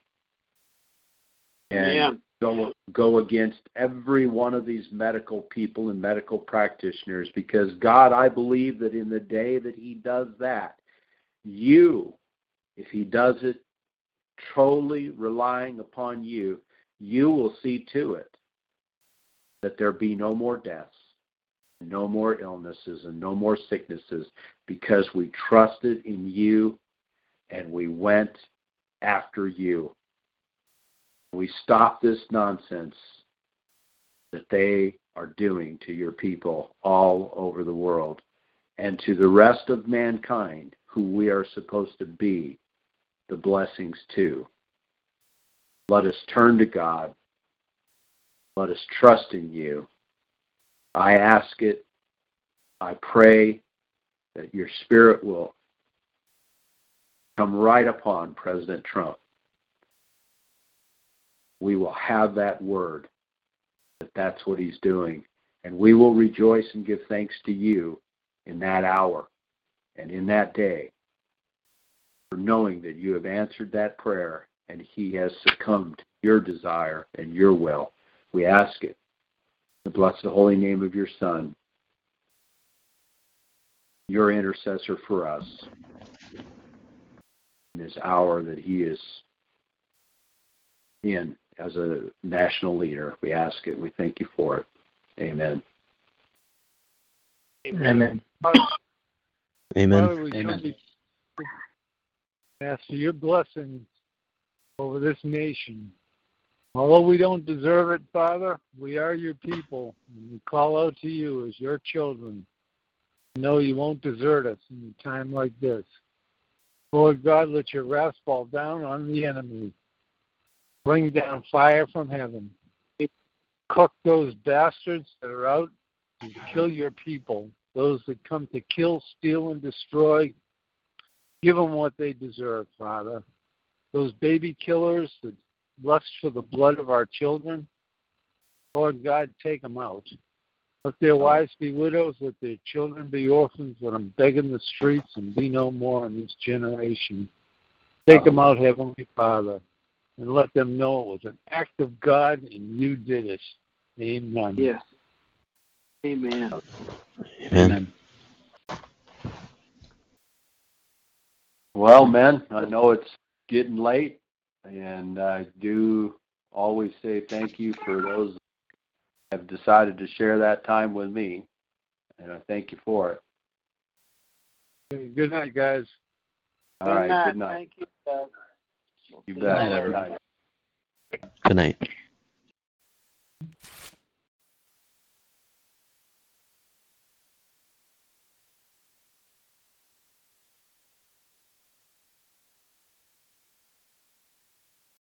and go against every one of these medical people and medical practitioners, because, God, I believe that in the day that he does that, you, if he does it totally relying upon you, you will see to it that there be no more deaths, no more illnesses, and no more sicknesses, because we trusted in you and we went after you. We stopped this nonsense that they are doing to your people all over the world and to the rest of mankind, who we are supposed to be the blessings to. Let us turn to God. Let us trust in you. I ask it. I pray that your spirit will come right upon President Trump. We will have that word, that that's what he's doing. And we will rejoice and give thanks to you in that hour and in that day, for knowing that you have answered that prayer and he has succumbed to your desire and your will. We ask it to bless the holy name of your Son, your intercessor for us, in this hour that he is in as a national leader. We ask it. We thank you for it. Amen. Amen. Amen. Father, we ask for your blessing over this nation. Although we don't deserve it, Father, we are your people, and we call out to you as your children. We know you won't desert us in a time like this. Lord God, let your wrath fall down on the enemy. Bring down fire from heaven. Cook those bastards that are out to kill your people, those that come to kill, steal, and destroy. Give them what they deserve, Father. Those baby killers that lust for the blood of our children, Lord God, take them out. Let their wives be widows, let their children be orphans, let them beg in the streets and be no more in this generation. Take them out, Heavenly Father, and let them know it was an act of God and you did it. Amen. Yes. Amen. Amen. Well, men, I know it's getting late, and I do always say thank you for those that have decided to share that time with me, and I thank you for it. Good night, guys. All right, good night. Thank you, Doug. You bet. Good night. Good night.